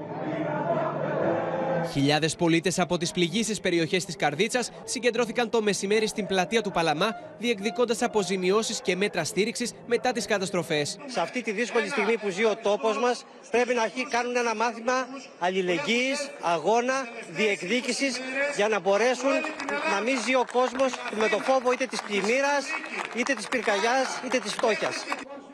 Χιλιάδες πολίτες από τις πληγήσεις περιοχές της Καρδίτσας συγκεντρώθηκαν το μεσημέρι στην πλατεία του Παλαμά, διεκδικώντας αποζημιώσεις και μέτρα στήριξης μετά τις καταστροφές. Σε αυτή τη δύσκολη στιγμή που ζει ο τόπος μας, πρέπει να κάνουν ένα μάθημα αλληλεγγύης, αγώνα, διεκδίκησης, για να μπορέσουν να μην ζει ο κόσμος με το φόβο είτε της πλημμύρας, είτε της πυρκαγιάς, είτε της φτώχειας.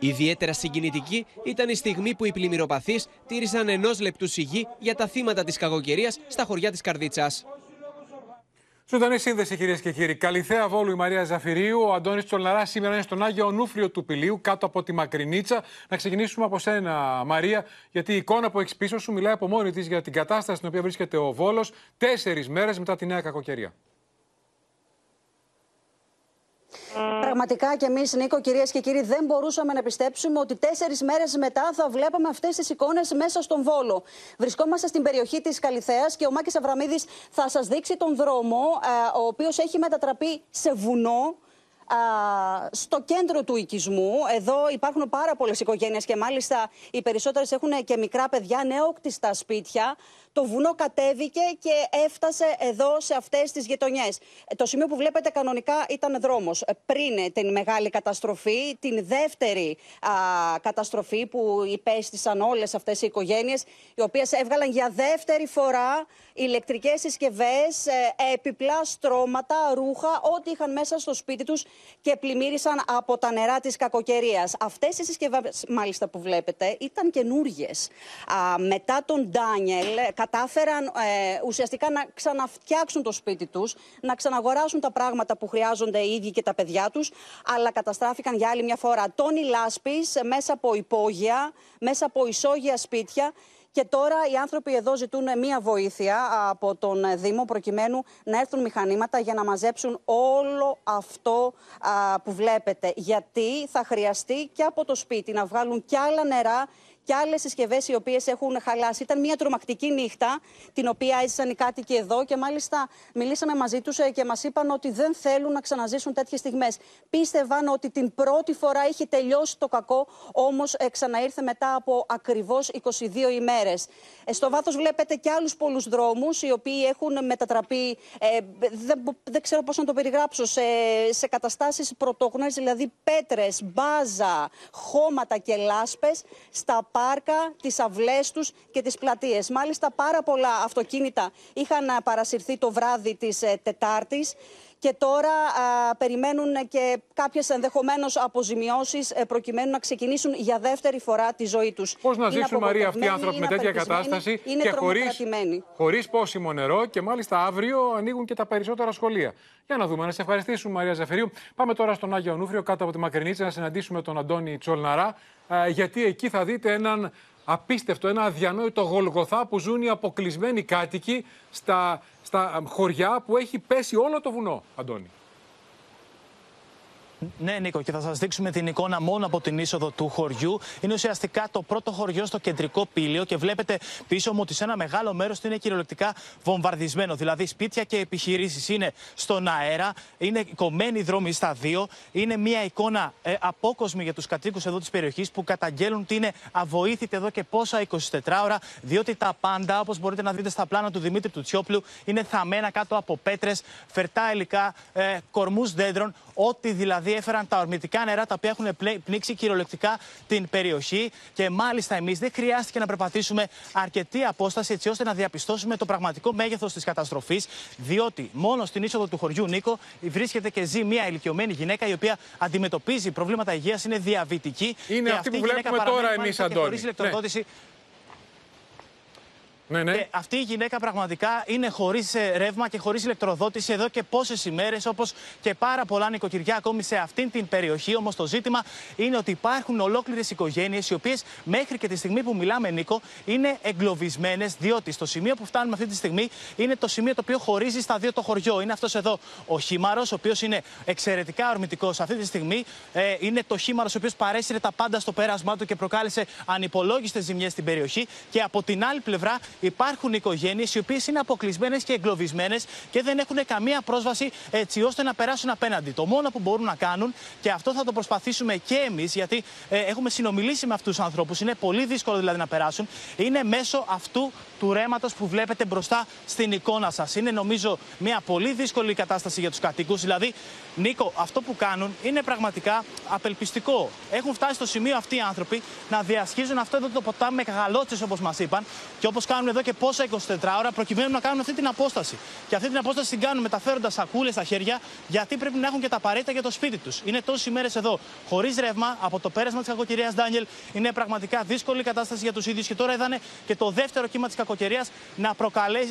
Ιδιαίτερα συγκινητική ήταν η στιγμή που οι πλημμυροπαθείς τήρησαν 1 λεπτού σιγή για τα θύματα της κακοκαιρίας στα χωριά της Καρδίτσας. Ζωντανή σύνδεση, κυρίες και κύριοι. Καλυθέα Βόλου η Μαρία Ζαφυρίου. Ο Αντώνης Τσολναράς σήμερα είναι στον Άγιο Νούφριο του Πηλίου, κάτω από τη Μακρινίτσα. Να ξεκινήσουμε από σένα, Μαρία, γιατί η εικόνα που έχεις πίσω σου μιλάει από μόνη της για την κατάσταση στην οποία βρίσκεται ο Βόλος 4 μέρες μετά τη νέα κακοκαιρία. Πραγματικά και εμείς, Νίκο, κυρίες και κύριοι, δεν μπορούσαμε να πιστέψουμε ότι 4 μέρες μετά θα βλέπαμε αυτές τις εικόνες μέσα στον Βόλο. Βρισκόμαστε στην περιοχή της Καλυθέας και ο Μάκης Αβραμίδης θα σας δείξει τον δρόμο, ο οποίος έχει μετατραπεί σε βουνό. Στο κέντρο του οικισμού. Εδώ υπάρχουν πάρα πολλές οικογένειες και μάλιστα οι περισσότερες έχουν και μικρά παιδιά, νεόκτιστα σπίτια. Το βουνό κατέβηκε και έφτασε εδώ σε αυτές τις γειτονιές. Το σημείο που βλέπετε κανονικά ήταν δρόμος. Πριν την μεγάλη καταστροφή, την δεύτερη καταστροφή που υπέστησαν όλες αυτές οι οικογένειες, οι οποίες έβγαλαν για δεύτερη φορά ηλεκτρικές συσκευές, επιπλά στρώματα, ρούχα, ό,τι είχαν μέσα στο σπίτι τους και πλημμύρισαν από τα νερά της κακοκαιρίας. Αυτές οι συσκευές, μάλιστα, που βλέπετε, ήταν καινούργιες. Μετά τον Ντάνιελ, κατάφεραν ουσιαστικά να ξαναφτιάξουν το σπίτι τους, να ξαναγοράσουν τα πράγματα που χρειάζονται οι ίδιοι και τα παιδιά τους, αλλά καταστράφηκαν για άλλη μια φορά. Τόνοι λάσπης μέσα από υπόγεια, μέσα από ισόγεια σπίτια. Και τώρα οι άνθρωποι εδώ ζητούν μία βοήθεια από τον Δήμο προκειμένου να έρθουν μηχανήματα για να μαζέψουν όλο αυτό που βλέπετε. Γιατί θα χρειαστεί και από το σπίτι να βγάλουν κι άλλα νερά και άλλες συσκευές οι οποίες έχουν χαλάσει. Ήταν μια τρομακτική νύχτα την οποία έζησαν οι κάτοικοι εδώ και μάλιστα μιλήσαμε μαζί τους και μας είπαν ότι δεν θέλουν να ξαναζήσουν τέτοιες στιγμές. Πίστευαν ότι την πρώτη φορά είχε τελειώσει το κακό, όμως ξαναήρθε μετά από ακριβώς 22 ημέρες. Στο βάθος βλέπετε και άλλους πολλούς δρόμους οι οποίοι έχουν μετατραπεί, δεν ξέρω πώς να το περιγράψω, σε καταστάσεις πρωτόγνωρες, δηλαδή πέτρες, μπάζα, χώματα και λάσπες στα πάρκα, τις αυλές τους και τις πλατείες. Μάλιστα πάρα πολλά αυτοκίνητα είχαν παρασυρθεί το βράδυ της Τετάρτης και τώρα περιμένουν και κάποιες ενδεχομένως αποζημιώσεις προκειμένου να ξεκινήσουν για δεύτερη φορά τη ζωή τους. Πώς να ζήσουν, Μαρία, αυτοί οι άνθρωποι με τέτοια κατάσταση και χωρίς πόσιμο νερό, και μάλιστα αύριο ανοίγουν και τα περισσότερα σχολεία. Για να δούμε, να σε ευχαριστήσουμε, Μαρία Ζαφυρίου. Πάμε τώρα στον Άγιο Νούφριο, κάτω από τη Μακρινίτσα, να συναντήσουμε τον Αντώνη Τσολναρά, γιατί εκεί θα δείτε έναν απίστευτο, ένα αδιανόητο γολγοθά που ζουν οι αποκλεισμένοι κάτοικοι στα χωριά που έχει πέσει όλο το βουνό, Αντώνη. Ναι, Νίκο, και θα σας δείξουμε την εικόνα μόνο από την είσοδο του χωριού. Είναι ουσιαστικά το πρώτο χωριό στο κεντρικό Πήλιο και βλέπετε πίσω μου ότι σε ένα μεγάλο μέρος του είναι κυριολεκτικά βομβαρδισμένο. Δηλαδή, σπίτια και επιχειρήσεις είναι στον αέρα, είναι κομμένοι δρόμοι στα δύο. Είναι μια εικόνα απόκοσμη για τους κατοίκους εδώ της περιοχής που καταγγέλνουν ότι είναι αβοήθητη εδώ και πόσα 24 ώρα, διότι τα πάντα, όπως μπορείτε να δείτε στα πλάνα του Δημήτρη του Τσιόπλου, είναι θαμμένα κάτω από πέτρες, φερτά υλικά, κορμούς δέντρων, ό,τι δηλαδή έφεραν τα ορμητικά νερά τα οποία έχουν πνίξει κυριολεκτικά την περιοχή. Και μάλιστα εμείς δεν χρειάστηκε να περπατήσουμε αρκετή απόσταση έτσι ώστε να διαπιστώσουμε το πραγματικό μέγεθος της καταστροφής, διότι μόνο στην είσοδο του χωριού, Νίκο, βρίσκεται και ζει μια ηλικιωμένη γυναίκα η οποία αντιμετωπίζει προβλήματα υγείας, είναι διαβητική. Είναι αυτή που βλέπουμε τώρα εμείς, Αντώνη. Ναι, ναι. Και αυτή η γυναίκα πραγματικά είναι χωρίς ρεύμα και χωρίς ηλεκτροδότηση εδώ και πόσες ημέρες, όπως και πάρα πολλά νοικοκυριά ακόμη σε αυτήν την περιοχή. Όμως το ζήτημα είναι ότι υπάρχουν ολόκληρες οικογένειες, οι οποίες μέχρι και τη στιγμή που μιλάμε, Νίκο, είναι εγκλωβισμένες, διότι στο σημείο που φτάνουμε αυτή τη στιγμή είναι το σημείο το οποίο χωρίζει στα δύο το χωριό. Είναι αυτός εδώ ο χήμαρος, ο οποίος είναι εξαιρετικά ορμητικός αυτή τη στιγμή. Είναι το χήμαρος ο οποίος παρέσυρε τα πάντα στο πέρασμά του και προκάλεσε ανυπολόγιστες ζημιές στην περιοχή. Και από την άλλη πλευρά, υπάρχουν οικογένειες οι οποίες είναι αποκλεισμένες και εγκλωβισμένες και δεν έχουν καμία πρόσβαση έτσι ώστε να περάσουν απέναντι. Το μόνο που μπορούν να κάνουν, και αυτό θα το προσπαθήσουμε και εμείς, γιατί έχουμε συνομιλήσει με αυτούς τους ανθρώπους, είναι πολύ δύσκολο δηλαδή να περάσουν, είναι μέσω αυτού του ρέματος που βλέπετε μπροστά στην εικόνα σας. Είναι νομίζω μια πολύ δύσκολη κατάσταση για τους κατοίκους. Δηλαδή, Νίκο, αυτό που κάνουν είναι πραγματικά απελπιστικό. Έχουν φτάσει στο σημείο αυτοί οι άνθρωποι να διασχίζουν αυτό εδώ το ποτάμι με καγαλώτσες, όπως μας είπαν, και όπως κάνουν εδώ και πόσα 24 ώρα, προκειμένου να κάνουν αυτή την απόσταση. Και αυτή την απόσταση την κάνουν μεταφέροντας σακούλες στα χέρια, γιατί πρέπει να έχουν και τα απαραίτητα για το σπίτι τους. Είναι τόσες ημέρες εδώ, χωρίς ρεύμα, από το πέρασμα της κακοκαιρίας, Ντάνιελ. Είναι πραγματικά δύσκολη κατάσταση για τους ίδιους. Και τώρα είδανε και το δεύτερο κύμα της κακοκαιρίας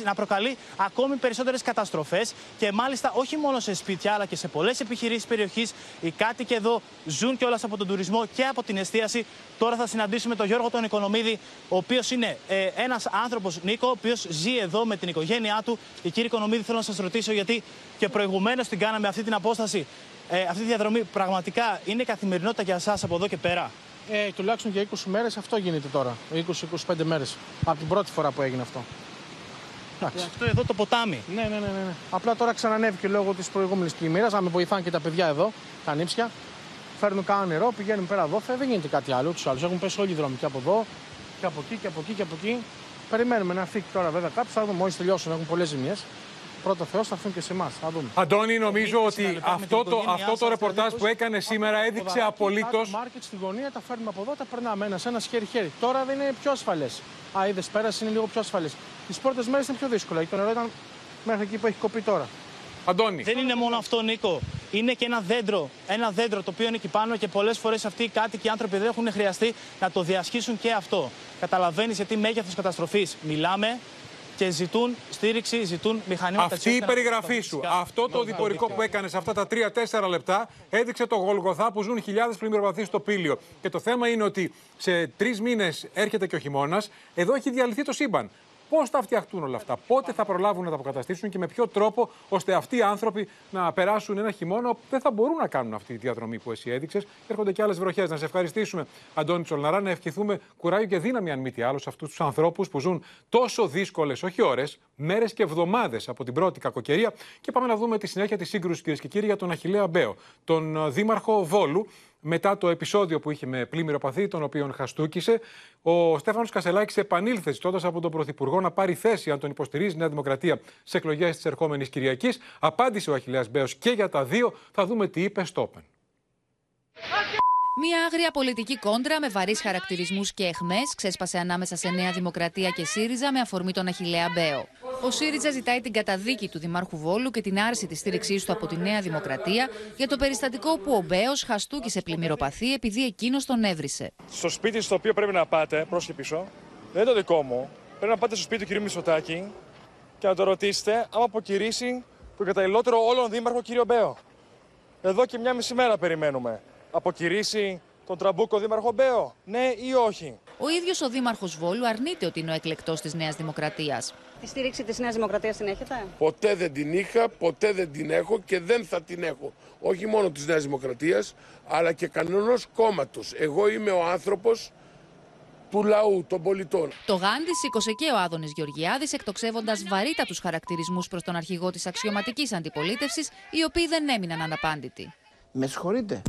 να προκαλεί ακόμη περισσότερες καταστροφές. Και μάλιστα όχι μόνο σε σπίτια, αλλά και σε πολλές επιχειρήσεις περιοχής. Οι κάτοικοι εδώ ζουν κιόλας από τον τουρισμό και από την εστίαση. Τώρα θα συναντήσουμε τον Γιώργο τον Οικονομίδη, ο οποίος είναι ένας άνθρωπος, Νίκο, ο οποίος ζει εδώ με την οικογένειά του. Και κύριε Οικονομίδη, θέλω να σας ρωτήσω, γιατί και προηγουμένως την κάναμε αυτή την απόσταση, αυτή τη διαδρομή, πραγματικά είναι καθημερινότητα για εσάς από εδώ και πέρα? Τουλάχιστον για 20 μέρες αυτό γίνεται τώρα. 20-25 μέρες. Από την πρώτη φορά που έγινε αυτό. Αυτό εδώ το ποτάμι. Ναι. Απλά τώρα ξανανέβηκε λόγω της προηγούμενης πλημμύρας. Να με βοηθάνε και τα παιδιά εδώ, τα νύψια. Φέρνουν κάνα νερό, πηγαίνουν πέρα εδώ. Δεν γίνεται κάτι άλλο. Τους άλλους έχουν πέσει όλοι οι δρόμοι και από εδώ και από εκεί και από εκεί και από εκεί. Περιμένουμε να φύγει τώρα βέβαια κάποιος. Θα δούμε, μόλις τελειώσουν, έχουν πολλές ζημιές. Πρώτα Θεός θα έρθουν και σε εμάς. Θα δούμε. Αντώνη, νομίζω ότι αυτό το ρεπορτάζ που έκανε σήμερα έδειξε απολύτως. Μάρκετ στη γωνία, τα φέρνουμε από εδώ, τα περνάμε ένα χέρι-χέρι. Τώρα δεν είναι πιο ασφαλές. Είδες, πέρασε, είναι λίγο πιο ασφαλές. Τις πρώτες μέρες ήταν πιο δύσκολα. Το νερό ήταν μέχρι εκεί που έχει κοπεί τώρα. Αντώνη. Δεν είναι μόνο αυτό, Νίκο. Είναι και ένα δέντρο το οποίο είναι εκεί πάνω και πολλές φορές αυτοί οι κάτοικοι άνθρωποι δεν έχουν χρειαστεί να το διασχίσουν και αυτό. Καταλαβαίνεις γιατί μέγεθος καταστροφής μιλάμε. Και ζητούν στήριξη, ζητούν μηχανήματα. Αυτή η περιγραφή σου, αυτό το διπορικό που έκανες αυτά τα 3-4 λεπτά, έδειξε το Γολγοθά που ζουν χιλιάδες πλημμυροπαθείς στο Πήλιο. Και το θέμα είναι ότι σε 3 μήνες έρχεται και ο χειμώνας, εδώ έχει διαλυθεί το σύμπαν. Πώς θα φτιαχτούν όλα αυτά, πότε θα προλάβουν να τα αποκαταστήσουν και με ποιο τρόπο ώστε αυτοί οι άνθρωποι να περάσουν ένα χειμώνα που δεν θα μπορούν να κάνουν αυτή τη διαδρομή που εσύ έδειξες. Έρχονται και άλλες βροχές. Να σε ευχαριστήσουμε, Αντώνη Τσολναρά, να ευχηθούμε κουράγιο και δύναμη, αν μη τι άλλο, σε αυτούς τους ανθρώπους που ζουν τόσο δύσκολες, όχι ώρες, μέρες και εβδομάδες από την πρώτη κακοκαιρία. Και πάμε να δούμε τη συνέχεια της σύγκρουσης, κυρίες και κύριοι, για τον Αχιλλέα Μπέο, τον δήμαρχο Βόλου. Μετά το επεισόδιο που είχε με πλημμυροπαθή, τον οποίον χαστούκησε, ο Στέφανος Κασσελάκης επανήλθε ζητώντας από τον Πρωθυπουργό να πάρει θέση αν τον υποστηρίζει η Νέα Δημοκρατία σε εκλογές της ερχόμενης Κυριακής. Απάντησε ο Αχιλλέας Μπέος και για τα δύο. Θα δούμε τι είπε στο Open. Μια άγρια πολιτική κόντρα με βαρύς χαρακτηρισμούς και αιχμές ξέσπασε ανάμεσα σε Νέα Δημοκρατία και ΣΥΡΙΖΑ με αφορμή τον Αχιλλέα Μπέο. Ο ΣΥΡΙΖΑ ζητάει την καταδίκη του Δημάρχου Βόλου και την άρση της στήριξής του από τη Νέα Δημοκρατία για το περιστατικό που ο Μπέος χαστούκησε πλημμυροπαθή επειδή εκείνος τον έβρισε. Στο σπίτι στο οποίο πρέπει να πάτε, πρόσχε πίσω, δεν είναι το δικό μου. Πρέπει να πάτε στο σπίτι του κ. Μητσοτάκη και να το ρωτήσετε άμα αποκηρύσει τον καταλληλότερο όλων δήμαρχο κ. Μπέο. Εδώ και μια μισή μέρα περιμένουμε. Αποκηρύσει τον τραμπούκο δήμαρχο Μπέο, ναι ή όχι? Ο ίδιος ο Δήμαρχος Βόλου αρνείται ότι είναι ο εκλεκτός της Νέας Δημοκρατίας. Τη στήριξη της Νέας Δημοκρατίας την έχετε? Ποτέ δεν την είχα, ποτέ δεν την έχω και δεν θα την έχω. Όχι μόνο της Νέας Δημοκρατίας, αλλά και κανένας κόμματος. Εγώ είμαι ο άνθρωπος του λαού, των πολιτών. Το γάντι σήκωσε και ο Άδωνης Γεωργιάδης, εκτοξεύοντας βαρύτατους χαρακτηρισμούς προς τον αρχηγό της αξιωματικής αντιπολίτευσης, οι οποίοι δεν έμειναν αναπάντητοι. Με συγχωρείτε,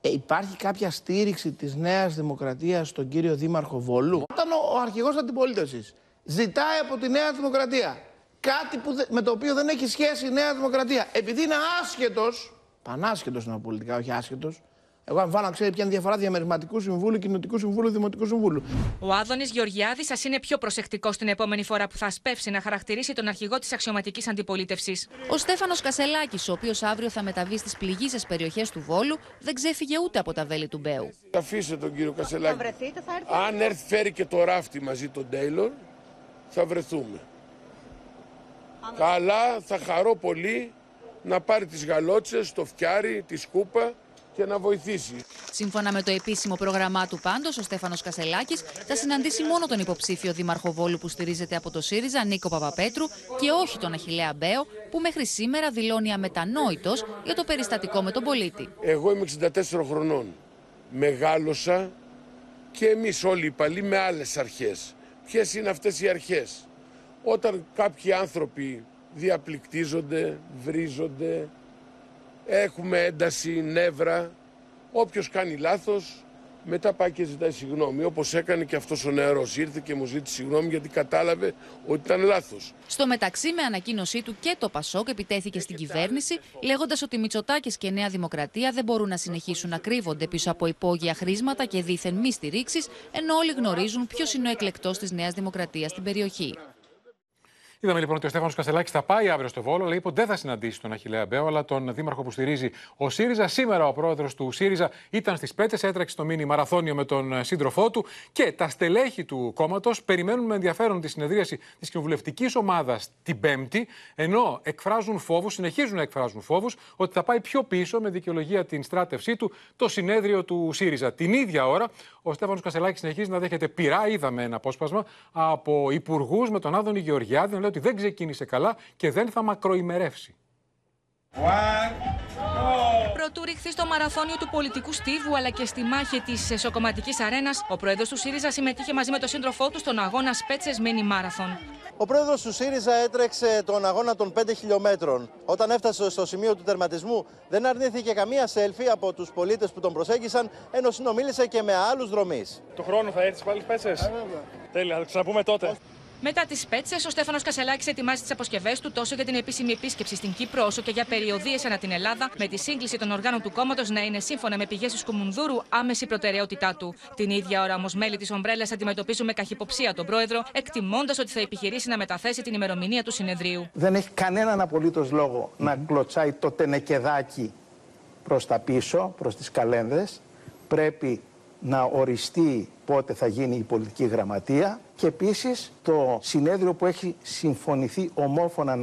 υπάρχει κάποια στήριξη της Νέας Δημοκρατίας στον κύριο Δήμαρχο Βόλου? Όταν ο αρχηγός αντιπολίτευσης ζητάει από τη Νέα Δημοκρατία κάτι με το οποίο δεν έχει σχέση η Νέα Δημοκρατία, επειδή είναι άσχετος, πανάσχετος είναι πολιτικά, όχι άσχετος. Εγώ αμφάνω, ξέρει ποια είναι η διαφορά διαμερισματικού συμβούλου, κοινοτικού συμβούλου, δημοτικού συμβούλου. Ο Άδωνης Γεωργιάδης σας είναι πιο προσεκτικός την επόμενη φορά που θα σπεύσει να χαρακτηρίσει τον αρχηγό της αξιωματικής αντιπολίτευσης. Ο Στέφανος Κασσελάκης, ο οποίος αύριο θα μεταβεί στις πληγείσες περιοχές του Βόλου, δεν ξέφυγε ούτε από τα βέλη του Μπέου. Αφήστε τον κύριο Κασσελάκη. Θα βρεθείτε, θα έρθει. Αν έρθει, φέρει και το ράφτη μαζί τον Τέιλορ, θα βρεθούμε. Καλά, θα χαρώ πολύ να πάρει τις γαλότσες, το φτιάρι, τη σκούπα. Και να βοηθήσει. Σύμφωνα με το επίσημο πρόγραμμά του, πάντως, ο Στέφανος Κασσελάκης θα συναντήσει μόνο τον υποψήφιο Δήμαρχο Βόλου που στηρίζεται από το ΣΥΡΙΖΑ, Νίκο Παπαπέτρου, και όχι τον Αχιλλέα Μπέο, που μέχρι σήμερα δηλώνει αμετανόητος για το περιστατικό με τον πολίτη. Εγώ είμαι 64 χρονών. Μεγάλωσα και εμείς όλοι οι παλιοί με άλλες αρχές. Ποιες είναι αυτές οι αρχές? Όταν κάποιοι άνθρωποι διαπληκτίζονται, βρίζονται, έχουμε ένταση, νεύρα. Όποιος κάνει λάθος, μετά πάει και ζητάει συγγνώμη. Όπως έκανε και αυτός ο νεαρός. Ήρθε και μου ζήτησε συγγνώμη γιατί κατάλαβε ότι ήταν λάθος. Στο μεταξύ, με ανακοίνωσή του και το Πασόκ επιτέθηκε στην κυβέρνηση, λέγοντας ότι Μητσοτάκης και Νέα Δημοκρατία δεν μπορούν να συνεχίσουν να κρύβονται πίσω από υπόγεια χρήσματα και δίθεν μη στηρίξεις, ενώ όλοι γνωρίζουν ποιος είναι ο εκλεκτός της Νέας Δημοκρατίας στην περιοχή. Είδαμε λοιπόν ότι ο Στέφανος Κασσελάκης θα πάει αύριο στο Βόλο, αλλά είπε δεν θα συναντήσει τον Αχιλλέα Μπέο, αλλά τον δήμαρχο που στηρίζει ο ΣΥΡΙΖΑ. Σήμερα ο πρόεδρος του ΣΥΡΙΖΑ ήταν στις Πέτρες, έτρεξε το μίνι μαραθώνιο με τον σύντροφό του και τα στελέχη του κόμματος περιμένουν με ενδιαφέρον τη συνεδρίαση της κοινοβουλευτικής ομάδας την Πέμπτη, ενώ εκφράζουν φόβους, συνεχίζουν να εκφράζουν φόβους ότι θα πάει πιο πίσω με δικαιολογία την στράτευσή του το συνέδριο του ΣΥΡΙΖΑ. Την ίδια ώρα ο Στέφανος Κασσελάκης συνεχίζει να δέχεται πειρά, είδαμε ένα απόσπασμα από υπουργούς με τον Άδωνη Γεωργιάδη, ότι δεν ξεκίνησε καλά και δεν θα μακροημερεύσει. Προτού ρηχθεί στο μαραθώνιο του πολιτικού στίβου αλλά και στη μάχη της εσωκομματικής αρένας, ο πρόεδρος του ΣΥΡΙΖΑ συμμετείχε μαζί με τον σύντροφό του στον αγώνα Σπέτσες Μίνι Μάραθον. Ο πρόεδρος του ΣΥΡΙΖΑ έτρεξε τον αγώνα των 5 χιλιόμετρων. Όταν έφτασε στο σημείο του τερματισμού, δεν αρνήθηκε καμία σέλφι από τους πολίτες που τον προσέγγισαν, ενώ συνομίλησε και με άλλους δρομείς. Του χρόνου θα έρθεις πάλι Σπέτσες. Τέλεια, θα ξαναπούμε τότε. Μετά τις Σπέτσες, ο Στέφανος Κασσελάκης ετοιμάζει τις αποσκευές του τόσο για την επίσημη επίσκεψη στην Κύπρο, όσο και για περιοδίες ανά την Ελλάδα, με τη σύγκληση των οργάνων του κόμματος να είναι σύμφωνα με πηγές της Κουμουνδούρου άμεση προτεραιότητά του. Την ίδια ώρα, όμως, μέλη της ομπρέλας αντιμετωπίζουν με καχυποψία τον πρόεδρο, εκτιμώντας ότι θα επιχειρήσει να μεταθέσει την ημερομηνία του συνεδρίου. Δεν έχει κανέναν απολύτως λόγο να κλωτσάει το τενεκεδάκι προς τα πίσω, προς τις καλένδες. Πρέπει να οριστεί πότε θα γίνει η πολιτική γραμματεία και επίσης το συνέδριο που έχει συμφωνηθεί ομόφωνα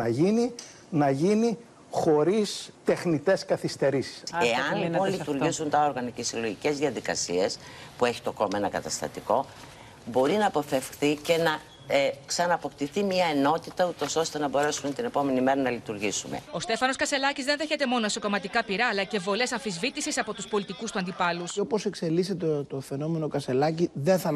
να γίνει χωρίς τεχνητές καθυστερήσεις. Εάν λοιπόν λειτουργήσουν τα όργανα και οι συλλογικές διαδικασίες που έχει το κόμμα ένα καταστατικό, μπορεί να αποφευχθεί και να ξανααποκτηθεί μια ενότητα, ούτως ώστε να μπορέσουμε την επόμενη μέρα να λειτουργήσουμε. Ο Στέφανος Κασσελάκης δεν δέχεται μόνο σε κομματικά πειρά, αλλά και βολές αμφισβήτησης από τους πολιτικούς του αντιπάλους. Όπως εξελίσσεται το φαινόμενο Κασσελάκη, δεν θα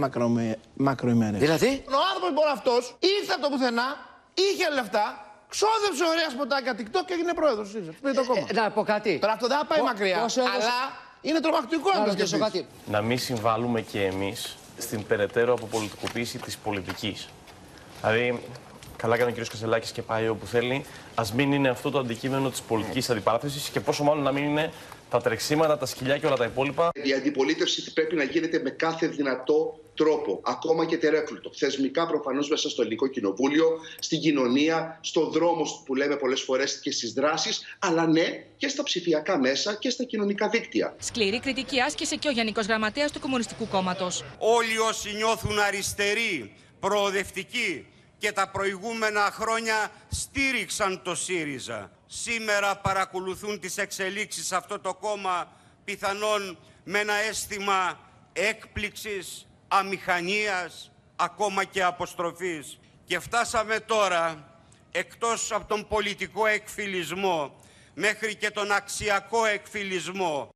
μακροημερεύσει. Δηλαδή, ο άνθρωπος λοιπόν αυτός ήρθε από το πουθενά, είχε λεφτά. Ξόδεψε ωραία σποτάκια TikTok και έγινε πρόεδρος. Πήρε το κόμμα. Να πω κάτι. Τώρα αυτό δεν θα πάει μακριά. Αλλά είναι τρομακτικό να το σκεφτεί. Να μην συμβάλλουμε και εμείς στην περαιτέρω αποπολιτικοποίηση της πολιτικής. Δηλαδή, καλά κάνει ο κ. Κασσελάκης και πάει όπου θέλει. Ας μην είναι αυτό το αντικείμενο της πολιτικής αντιπαράθεσης και πόσο μάλλον να μην είναι τα τρεξίματα, τα σκυλιά και όλα τα υπόλοιπα. Η αντιπολίτευση πρέπει να γίνεται με κάθε δυνατό τρόπο, ακόμα και τερέκλουτο. Θεσμικά προφανώς μέσα στο ελληνικό κοινοβούλιο, στην κοινωνία, στον δρόμο που λέμε πολλές φορές και στις δράσεις, αλλά ναι και στα ψηφιακά μέσα και στα κοινωνικά δίκτυα. Σκληρή κριτική άσκησε και ο Γενικός Γραμματέας του Κομμουνιστικού Κόμματος. Όλοι όσοι νιώθουν αριστεροί, προοδευτικοί και τα προηγούμενα χρόνια στήριξαν το ΣΥΡΙΖΑ, σήμερα παρακολουθούν τις εξελίξεις σε αυτό το κόμμα, πιθανόν με ένα αίσθημα έκπληξης, αμηχανίας, ακόμα και αποστροφής. Και φτάσαμε τώρα, εκτός από τον πολιτικό εκφυλισμό, μέχρι και τον αξιακό εκφυλισμό.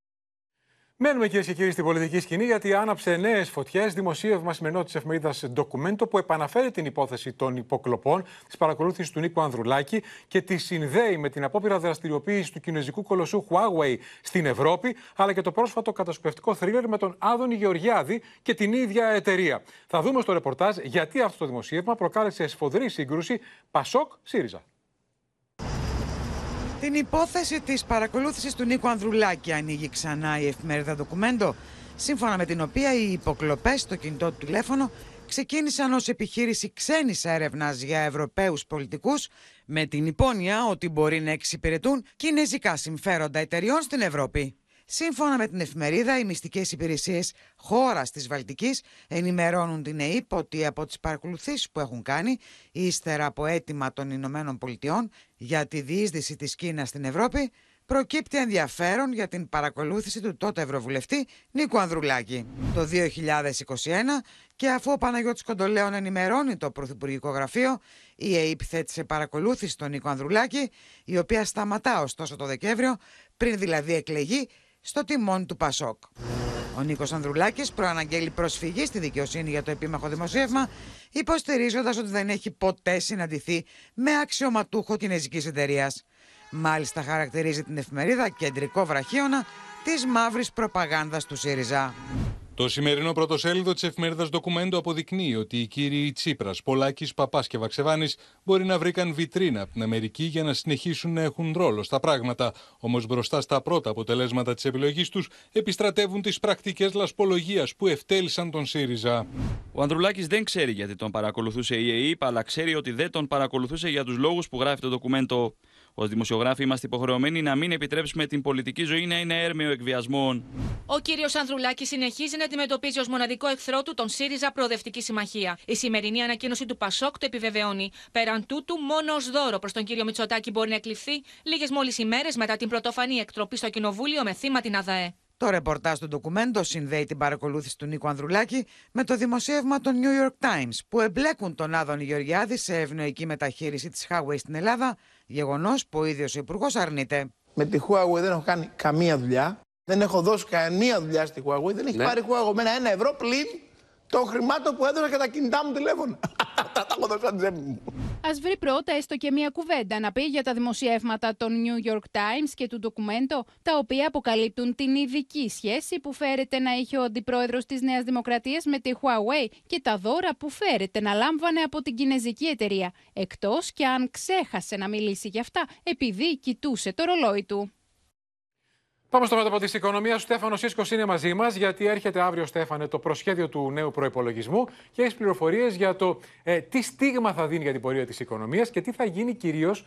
Μένουμε, κυρίες και κύριοι, στην πολιτική σκηνή, γιατί άναψε νέες φωτιές δημοσίευμα σημερινό της εφημερίδας Documento, που επαναφέρει την υπόθεση των υποκλοπών, της παρακολούθησης του Νίκου Ανδρουλάκη και τη συνδέει με την απόπειρα δραστηριοποίηση του κινέζικου κολοσσού Huawei στην Ευρώπη, αλλά και το πρόσφατο κατασκοπευτικό θρίλερ με τον Άδωνη Γεωργιάδη και την ίδια εταιρεία. Θα δούμε στο ρεπορτάζ γιατί αυτό το δημοσίευμα προκάλεσε σφοδρή σύγκρουση Πασόκ-ΣΥΡΙΖΑ. Την υπόθεση της παρακολούθησης του Νίκου Ανδρουλάκη ανοίγει ξανά η εφημερίδα Documento, σύμφωνα με την οποία οι υποκλοπές στο κινητό του τηλέφωνο ξεκίνησαν ως επιχείρηση ξένης έρευνας για Ευρωπαίους πολιτικούς, με την υπόνοια ότι μπορεί να εξυπηρετούν κινέζικα συμφέροντα εταιριών στην Ευρώπη. Σύμφωνα με την εφημερίδα, οι μυστικές υπηρεσίες χώρας της Βαλτικής ενημερώνουν την ΕΥΠ ότι από τις παρακολουθήσεις που έχουν κάνει, ύστερα από αίτημα των Ηνωμένων Πολιτειών για τη διείσδυση της Κίνας στην Ευρώπη, προκύπτει ενδιαφέρον για την παρακολούθηση του τότε Ευρωβουλευτή Νίκου Ανδρουλάκη. Το 2021, και αφού ο Παναγιώτης Κοντολέων ενημερώνει το Πρωθυπουργικό Γραφείο, η ΕΥΠ θέτησε παρακολούθηση στον Νίκο Ανδρουλάκη, η οποία σταματά ωστόσο το Δεκέμβριο, πριν δηλαδή εκλεγεί, στο τιμόνι του Πασόκ. Ο Νίκος Ανδρουλάκης προαναγγέλει προσφυγή στη δικαιοσύνη για το επίμαχο δημοσίευμα, υποστηρίζοντας ότι δεν έχει ποτέ συναντηθεί με αξιωματούχο κινέζικης εταιρείας. Μάλιστα χαρακτηρίζει την εφημερίδα κεντρικό βραχίωνα της μαύρης προπαγάνδας του ΣΥΡΙΖΑ. Το σημερινό πρωτοσέλιδο της εφημερίδας Documento αποδεικνύει ότι οι κύριοι Τσίπρας, Πολάκης, Παπάς και Βαξεβάνης μπορεί να βρήκαν βιτρίνα από την Αμερική για να συνεχίσουν να έχουν ρόλο στα πράγματα. Όμως μπροστά στα πρώτα αποτελέσματα της επιλογής τους επιστρατεύουν τις πρακτικές λασπολογίας που ευτέλισαν τον ΣΥΡΙΖΑ. Ο Ανδρουλάκης δεν ξέρει γιατί τον παρακολουθούσε η ΕΕΠ, αλλά ξέρει ότι δεν τον παρακολουθούσε για τους λόγους που γράφει το Documento. Ως δημοσιογράφοι είμαστε υποχρεωμένοι να μην επιτρέψουμε την πολιτική ζωή να είναι έρμεο εκβιασμών. Ο κύριος Ανδρουλάκης συνεχίζει να αντιμετωπίζει ως μοναδικό εχθρό του τον ΣΥΡΙΖΑ Προοδευτική Συμμαχία. Η σημερινή ανακοίνωση του Πασόκ το επιβεβαιώνει. Πέραν τούτου, μόνο ως δώρο προς τον κύριο Μητσοτάκη μπορεί να εκλειφθεί λίγες μόλις ημέρες μετά την πρωτοφανή εκτροπή στο Κοινοβούλιο με θύμα την ΑΔΑΕ. Το ρεπορτάζ του Documento συνδέει την παρακολούθηση του Νίκου Ανδρουλάκη με το δημοσίευμα των New York Times, που εμπλέκουν τον Άδωνη Γεωργιάδη σε ευνοϊκή μεταχείριση της Huawei στην Ελλάδα, γεγονός που ο ίδιος ο Υπουργός αρνείται. Με τη Huawei δεν έχω κάνει καμία δουλειά. Δεν έχω δώσει καμία δουλειά στη Huawei. Δεν έχει πάρει Huawei με ένα ευρώ πλήν το χρημάτο που έδωσα και τα κινητά μου τηλέφωνα. Αυτά τα έχω δώσει στην τσέπη μου. Ας βρει πρώτα έστω και μια κουβέντα να πει για τα δημοσιεύματα των New York Times και του Documento, τα οποία αποκαλύπτουν την ειδική σχέση που φέρεται να είχε ο αντιπρόεδρος της Νέας Δημοκρατίας με τη Huawei και τα δώρα που φέρεται να λάμβανε από την κινέζικη εταιρεία. Εκτός και αν ξέχασε να μιλήσει για αυτά επειδή κοιτούσε το ρολόι του. Πάμε στο μέτωπο της οικονομίας. Ο Στέφανος Σίσκος είναι μαζί μας, γιατί έρχεται αύριο, Στέφανε, το προσχέδιο του νέου προϋπολογισμού και έχεις πληροφορίες για το τι στίγμα θα δίνει για την πορεία της οικονομίας και τι θα γίνει κυρίως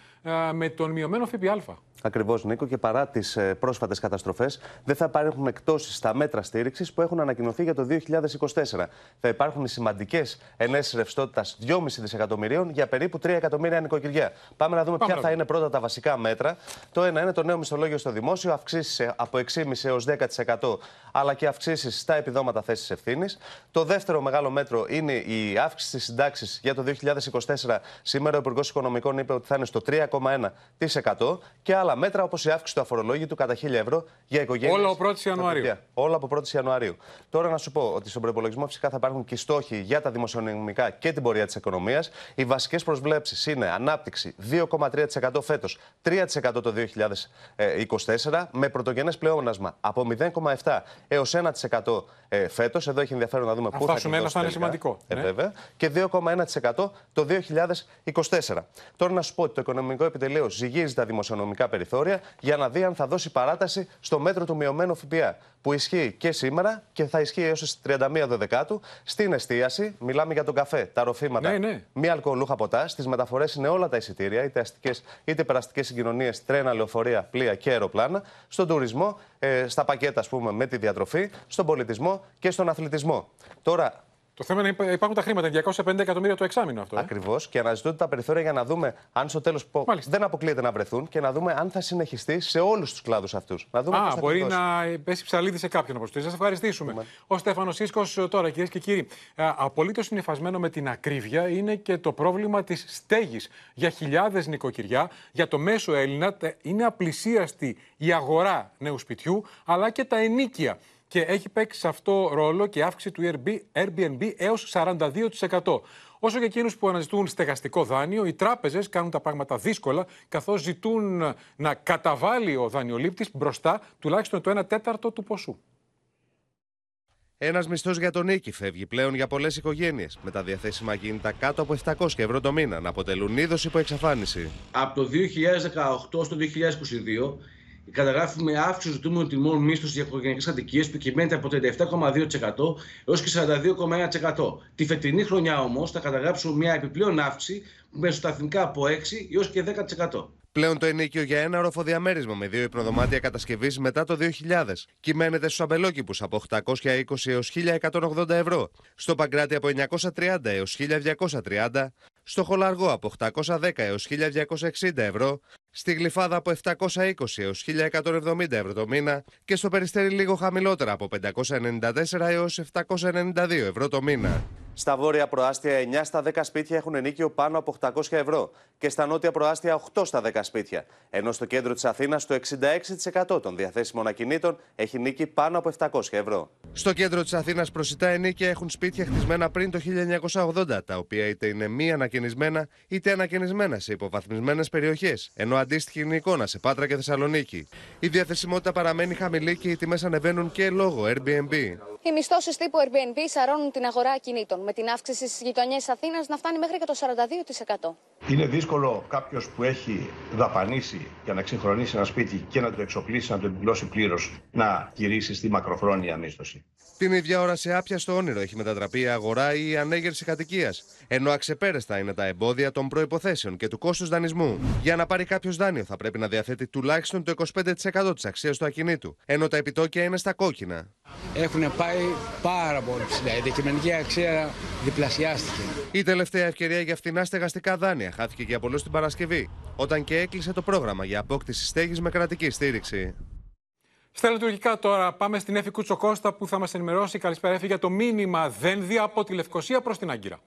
με τον μειωμένο ΦΠΑ. Ακριβώς, Νίκο, και παρά τις πρόσφατες καταστροφές, δεν θα υπάρχουν εκτόσεις στα μέτρα στήριξης που έχουν ανακοινωθεί για το 2024. Θα υπάρχουν σημαντικές ενέσεις ρευστότητας 2,5 δισεκατομμυρίων για περίπου 3 εκατομμύρια νοικοκυριά. Πάμε να δούμε ποια θα είναι πρώτα τα βασικά μέτρα. Το ένα είναι το νέο μισθολόγιο στο δημόσιο, αυξήσει από 6,5 έως 10%, αλλά και αυξήσεις στα επιδόματα θέσης ευθύνης. Το δεύτερο μεγάλο μέτρο είναι η αύξηση της συντάξης για το 2024. Σήμερα ο Υπουργός Οικονομικών είπε ότι θα είναι στο 3,1% και άλλα μέτρα όπως η αύξηση του αφορολόγητου κατά 1.000 ευρώ για οικογένειες. Όλα από 1η Ιανουαρίου. Όλα από 1η Ιανουαρίου. Τώρα να σου πω ότι στον προϋπολογισμό φυσικά θα υπάρχουν και στόχοι για τα δημοσιονομικά και την πορεία της οικονομίας. Οι βασικές προσβλέψεις είναι ανάπτυξη 2,3% φέτος, 3% το 2024, με πρωτογενή πλεόνασμα από 0,7 έως 1% φέτος. Εδώ έχει ενδιαφέρον να δούμε πού θα φτάσουμε. Αυτό είναι σημαντικό. Βέβαια. Και 2,1% το 2024. Τώρα να σου πω ότι το Οικονομικό Επιτελείο ζυγίζει τα δημοσιονομικά περιθώρια για να δει αν θα δώσει παράταση στο μέτρο του μειωμένου ΦΠΑ, που ισχύει και σήμερα και θα ισχύει έως τις 31 Δεκάτου. Στην εστίαση, μιλάμε για τον καφέ, τα ροφήματα, μη αλκοολούχα ποτά. Στις μεταφορές είναι όλα τα εισιτήρια, είτε αστικές είτε περαστικές συγκοινωνίες, τρένα, λεωφορεία, πλοία και αεροπλάνα. Στον τουρισμό, στα πακέτα, ας πούμε, με τη διατροφή, στον πολιτισμό και στον αθλητισμό. Τώρα, Το θέμα είναι να υπάρχουν τα χρήματα. 250 εκατομμύρια το εξάμηνο αυτό. Ακριβώς. Και αναζητούνται τα περιθώρια για να δούμε αν στο τέλος δεν αποκλείεται να βρεθούν και να δούμε αν θα συνεχιστεί σε όλους τους κλάδους αυτούς. Να δούμε μπορεί να πέσει ψαλίδι σε κάποιον από του τρει. Σας ευχαριστήσουμε. Ο Στέφανος Ίσκος τώρα, κυρίες και κύριοι. Απολύτως συνυφασμένο με την ακρίβεια είναι και το πρόβλημα της στέγης. Για χιλιάδες νοικοκυριά, για το μέσο Έλληνα, είναι απλησίαστη η αγορά νέου σπιτιού αλλά και τα ενίκια. Και έχει παίξει σε αυτό ρόλο και αύξηση του Airbnb έως 42%. Όσο και εκείνους που αναζητούν στεγαστικό δάνειο, οι τράπεζες κάνουν τα πράγματα δύσκολα, καθώς ζητούν να καταβάλει ο δανειολήπτης μπροστά τουλάχιστον το 1/4 του ποσού. Ένας μισθός για τον νίκη φεύγει πλέον για πολλές οικογένειες, με τα διαθέσιμα κίνητα κάτω από 700 ευρώ το μήνα να αποτελούν είδος υπό εξαφάνιση. Από το 2018 στο 2022, καταγράφουμε αύξηση του ζητούμενου τιμών μίσθου στις οικογενειακές κατοικίες που κυμαίνεται από 37,2% έως και 42,1%. Τη φετινή χρονιά όμως θα καταγράψουμε μια επιπλέον αύξηση μεσοσταθμικά από 6% έως και 10%. Πλέον το ενίκιο για ένα οροφοδιαμέρισμα με δύο υπνοδωμάτια κατασκευής μετά το 2000 κυμαίνεται στους αμπελόκηπους από 820 έως 1.180 ευρώ, στο Παγκράτη από 930 έως 1.230, στο Χολαργό από 810 έως 1.260 ευρώ, στη Γλυφάδα από 720 έως 1.170 ευρώ το μήνα και στο Περιστέρι λίγο χαμηλότερα από 594 έως 792 ευρώ το μήνα. Στα βόρεια προάστια 9 στα 10 σπίτια έχουν ενίκιο πάνω από 800 ευρώ και στα νότια προάστια 8 στα 10 σπίτια. Ενώ στο κέντρο της Αθήνας το 66% των διαθέσιμων ακινήτων έχει νίκη πάνω από 700 ευρώ. Στο κέντρο της Αθήνας προσιτά ενίκια έχουν σπίτια χτισμένα πριν το 1980, τα οποία είτε είναι μη ανακαινισμένα είτε ανακαινισμένα σε υποβαθμισμένες περιοχές, ενώ αντίστοιχη είναι η εικόνα σε Πάτρα και Θεσσαλονίκη. Η διαθεσιμότητα παραμένει χαμηλή και οι τιμές ανεβαίνουν και λόγω Airbnb. Οι μισθώσεις τύπου Airbnb σαρώνουν την αγορά ακινήτων, με την αύξηση στις γειτονιές Αθήνας να φτάνει μέχρι και το 42%. Είναι δύσκολο κάποιος που έχει δαπανίσει για να ξεχρονίσει ένα σπίτι και να το εξοπλίσει, να το επιπλώσει πλήρως, να γυρίσει στη μακροχρόνια μίσθωση. Την ίδια ώρα σε άπιαστο όνειρο έχει μετατραπεί η αγορά ή η ανέγερση κατοικίας, ενώ αξεπέραστα είναι τα εμπόδια των προϋποθέσεων και του κόστους δανεισμού. Για να πάρει κάποιος δάνειο θα πρέπει να διαθέτει τουλάχιστον το 25% της αξίας του ακινήτου, ενώ τα επιτόκια είναι στα κόκκινα. Έχουν πάει πάρα πολύ ψηλά. Η αντικειμενική αξία διπλασιάστηκε. Η τελευταία ευκαιρία για φθηνά στεγαστικά δάνεια χάθηκε για πολλούς την Παρασκευή, όταν και έκλεισε το πρόγραμμα για απόκτηση στέγης με κρατική στήριξη. Στα λειτουργικά τώρα, πάμε στην Έφη Κουτσοκώστα που θα μας ενημερώσει. Καλησπέρα, Έφη, για το μήνυμα Δένδια από τη Λευκοσία προς την Άγκυρα.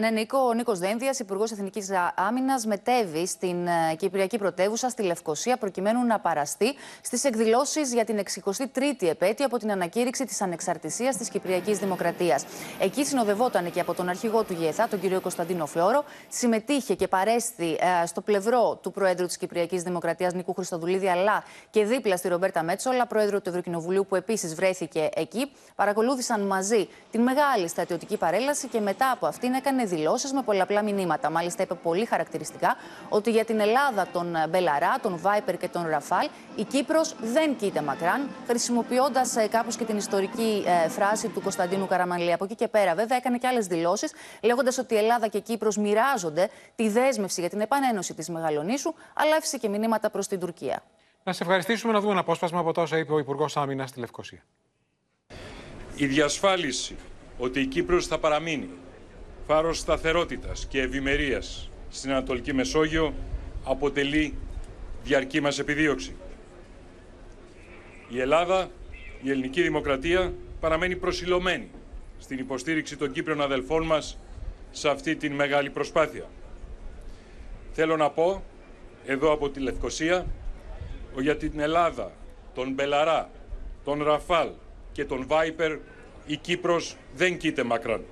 Ναι, Νίκο, ο Νίκος Δένδιας, Υπουργός Εθνικής Άμυνας, μετέβη στην Κυπριακή Πρωτεύουσα, στη Λευκοσία, προκειμένου να παραστεί στις εκδηλώσεις για την 63η επέτειο από την ανακήρυξη της ανεξαρτησίας της Κυπριακής Δημοκρατίας. Εκεί συνοδευόταν και από τον αρχηγό του ΓΕΘΑ, τον κύριο Κωνσταντίνο Φλόρο, συμμετείχε και παρέστη στο πλευρό του Προέδρου της Κυπριακής Δημοκρατίας, Νίκου Χριστοδουλίδη, αλλά και δίπλα στη Ρομπέρτα Μέτσολα, Πρόεδρο του Ευρωκοινοβουλίου, που επίσης βρέθηκε εκεί. Παρακολούθησαν μαζί την μεγάλη στρατιωτική παρέλαση και μετά από αυτήν έκανε δηλώσεις με πολλαπλά μηνύματα. Μάλιστα, είπε πολύ χαρακτηριστικά ότι για την Ελλάδα τον Μπελαρά, τον Βάιπερ και τον Ραφάλ, η Κύπρος δεν κοίτα μακράν, χρησιμοποιώντας κάπως και την ιστορική φράση του Κωνσταντίνου Καραμανλή. Από εκεί και πέρα, βέβαια, έκανε και άλλες δηλώσεις, λέγοντας ότι η Ελλάδα και η Κύπρος μοιράζονται τη δέσμευση για την επανένωση της Μεγαλονήσου, αλλά έφυσε και μηνύματα προς την Τουρκία. Να σε ευχαριστήσουμε. Να δούμε ένα απόσπασμα από τα όσα είπε ο Υπουργός Άμυνας στη Λευκοσία. Η διασφάλιση ότι η Κύπρος θα παραμείνει φάρος σταθερότητας και ευημερίας στην Ανατολική Μεσόγειο αποτελεί διαρκή μας επιδίωξη. Η Ελλάδα, η ελληνική δημοκρατία, παραμένει προσιλωμένη στην υποστήριξη των Κύπριων αδελφών μας σε αυτή την μεγάλη προσπάθεια. Θέλω να πω, εδώ από τη Λευκοσία, ότι για την Ελλάδα, τον Μπελαρά, τον Ραφάλ και τον Βάιπερ, η Κύπρος δεν κοίται μακράν.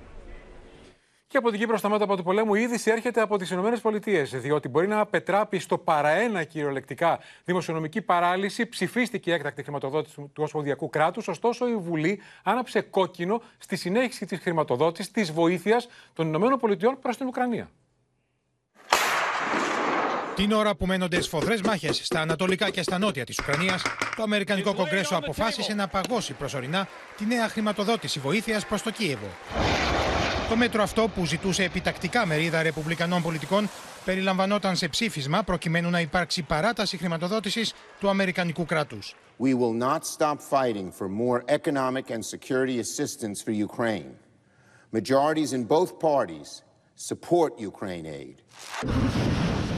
Και από την Κύπρο στα μέτωπα του πολέμου, η είδηση έρχεται από τις ΗΠΑ, διότι μπορεί να πετράπει στο παραένα κυριολεκτικά δημοσιονομική παράλυση. Ψηφίστηκε η έκτακτη χρηματοδότηση του Ομοσπονδιακού κράτους, ωστόσο η Βουλή άναψε κόκκινο στη συνέχιση της χρηματοδότησης της βοήθειας των ΗΠΑ προς την Ουκρανία. Την ώρα που μένονται σφοδρές μάχες στα ανατολικά και στα νότια της Ουκρανίας, το Αμερικανικό Κογκρέσο αποφάσισε να παγώσει προσωρινά τη νέα χρηματοδότηση βοήθειας προς το Κίεβο. Το μέτρο αυτό, που ζητούσε επιτακτικά μερίδα ρεπουμπλικανών πολιτικών, περιλαμβανόταν σε ψήφισμα προκειμένου να υπάρξει παράταση χρηματοδότησης του Αμερικανικού κράτους. We will not stop fighting for more economic and security assistance for Ukraine. Majorities in both parties support Ukraine aid.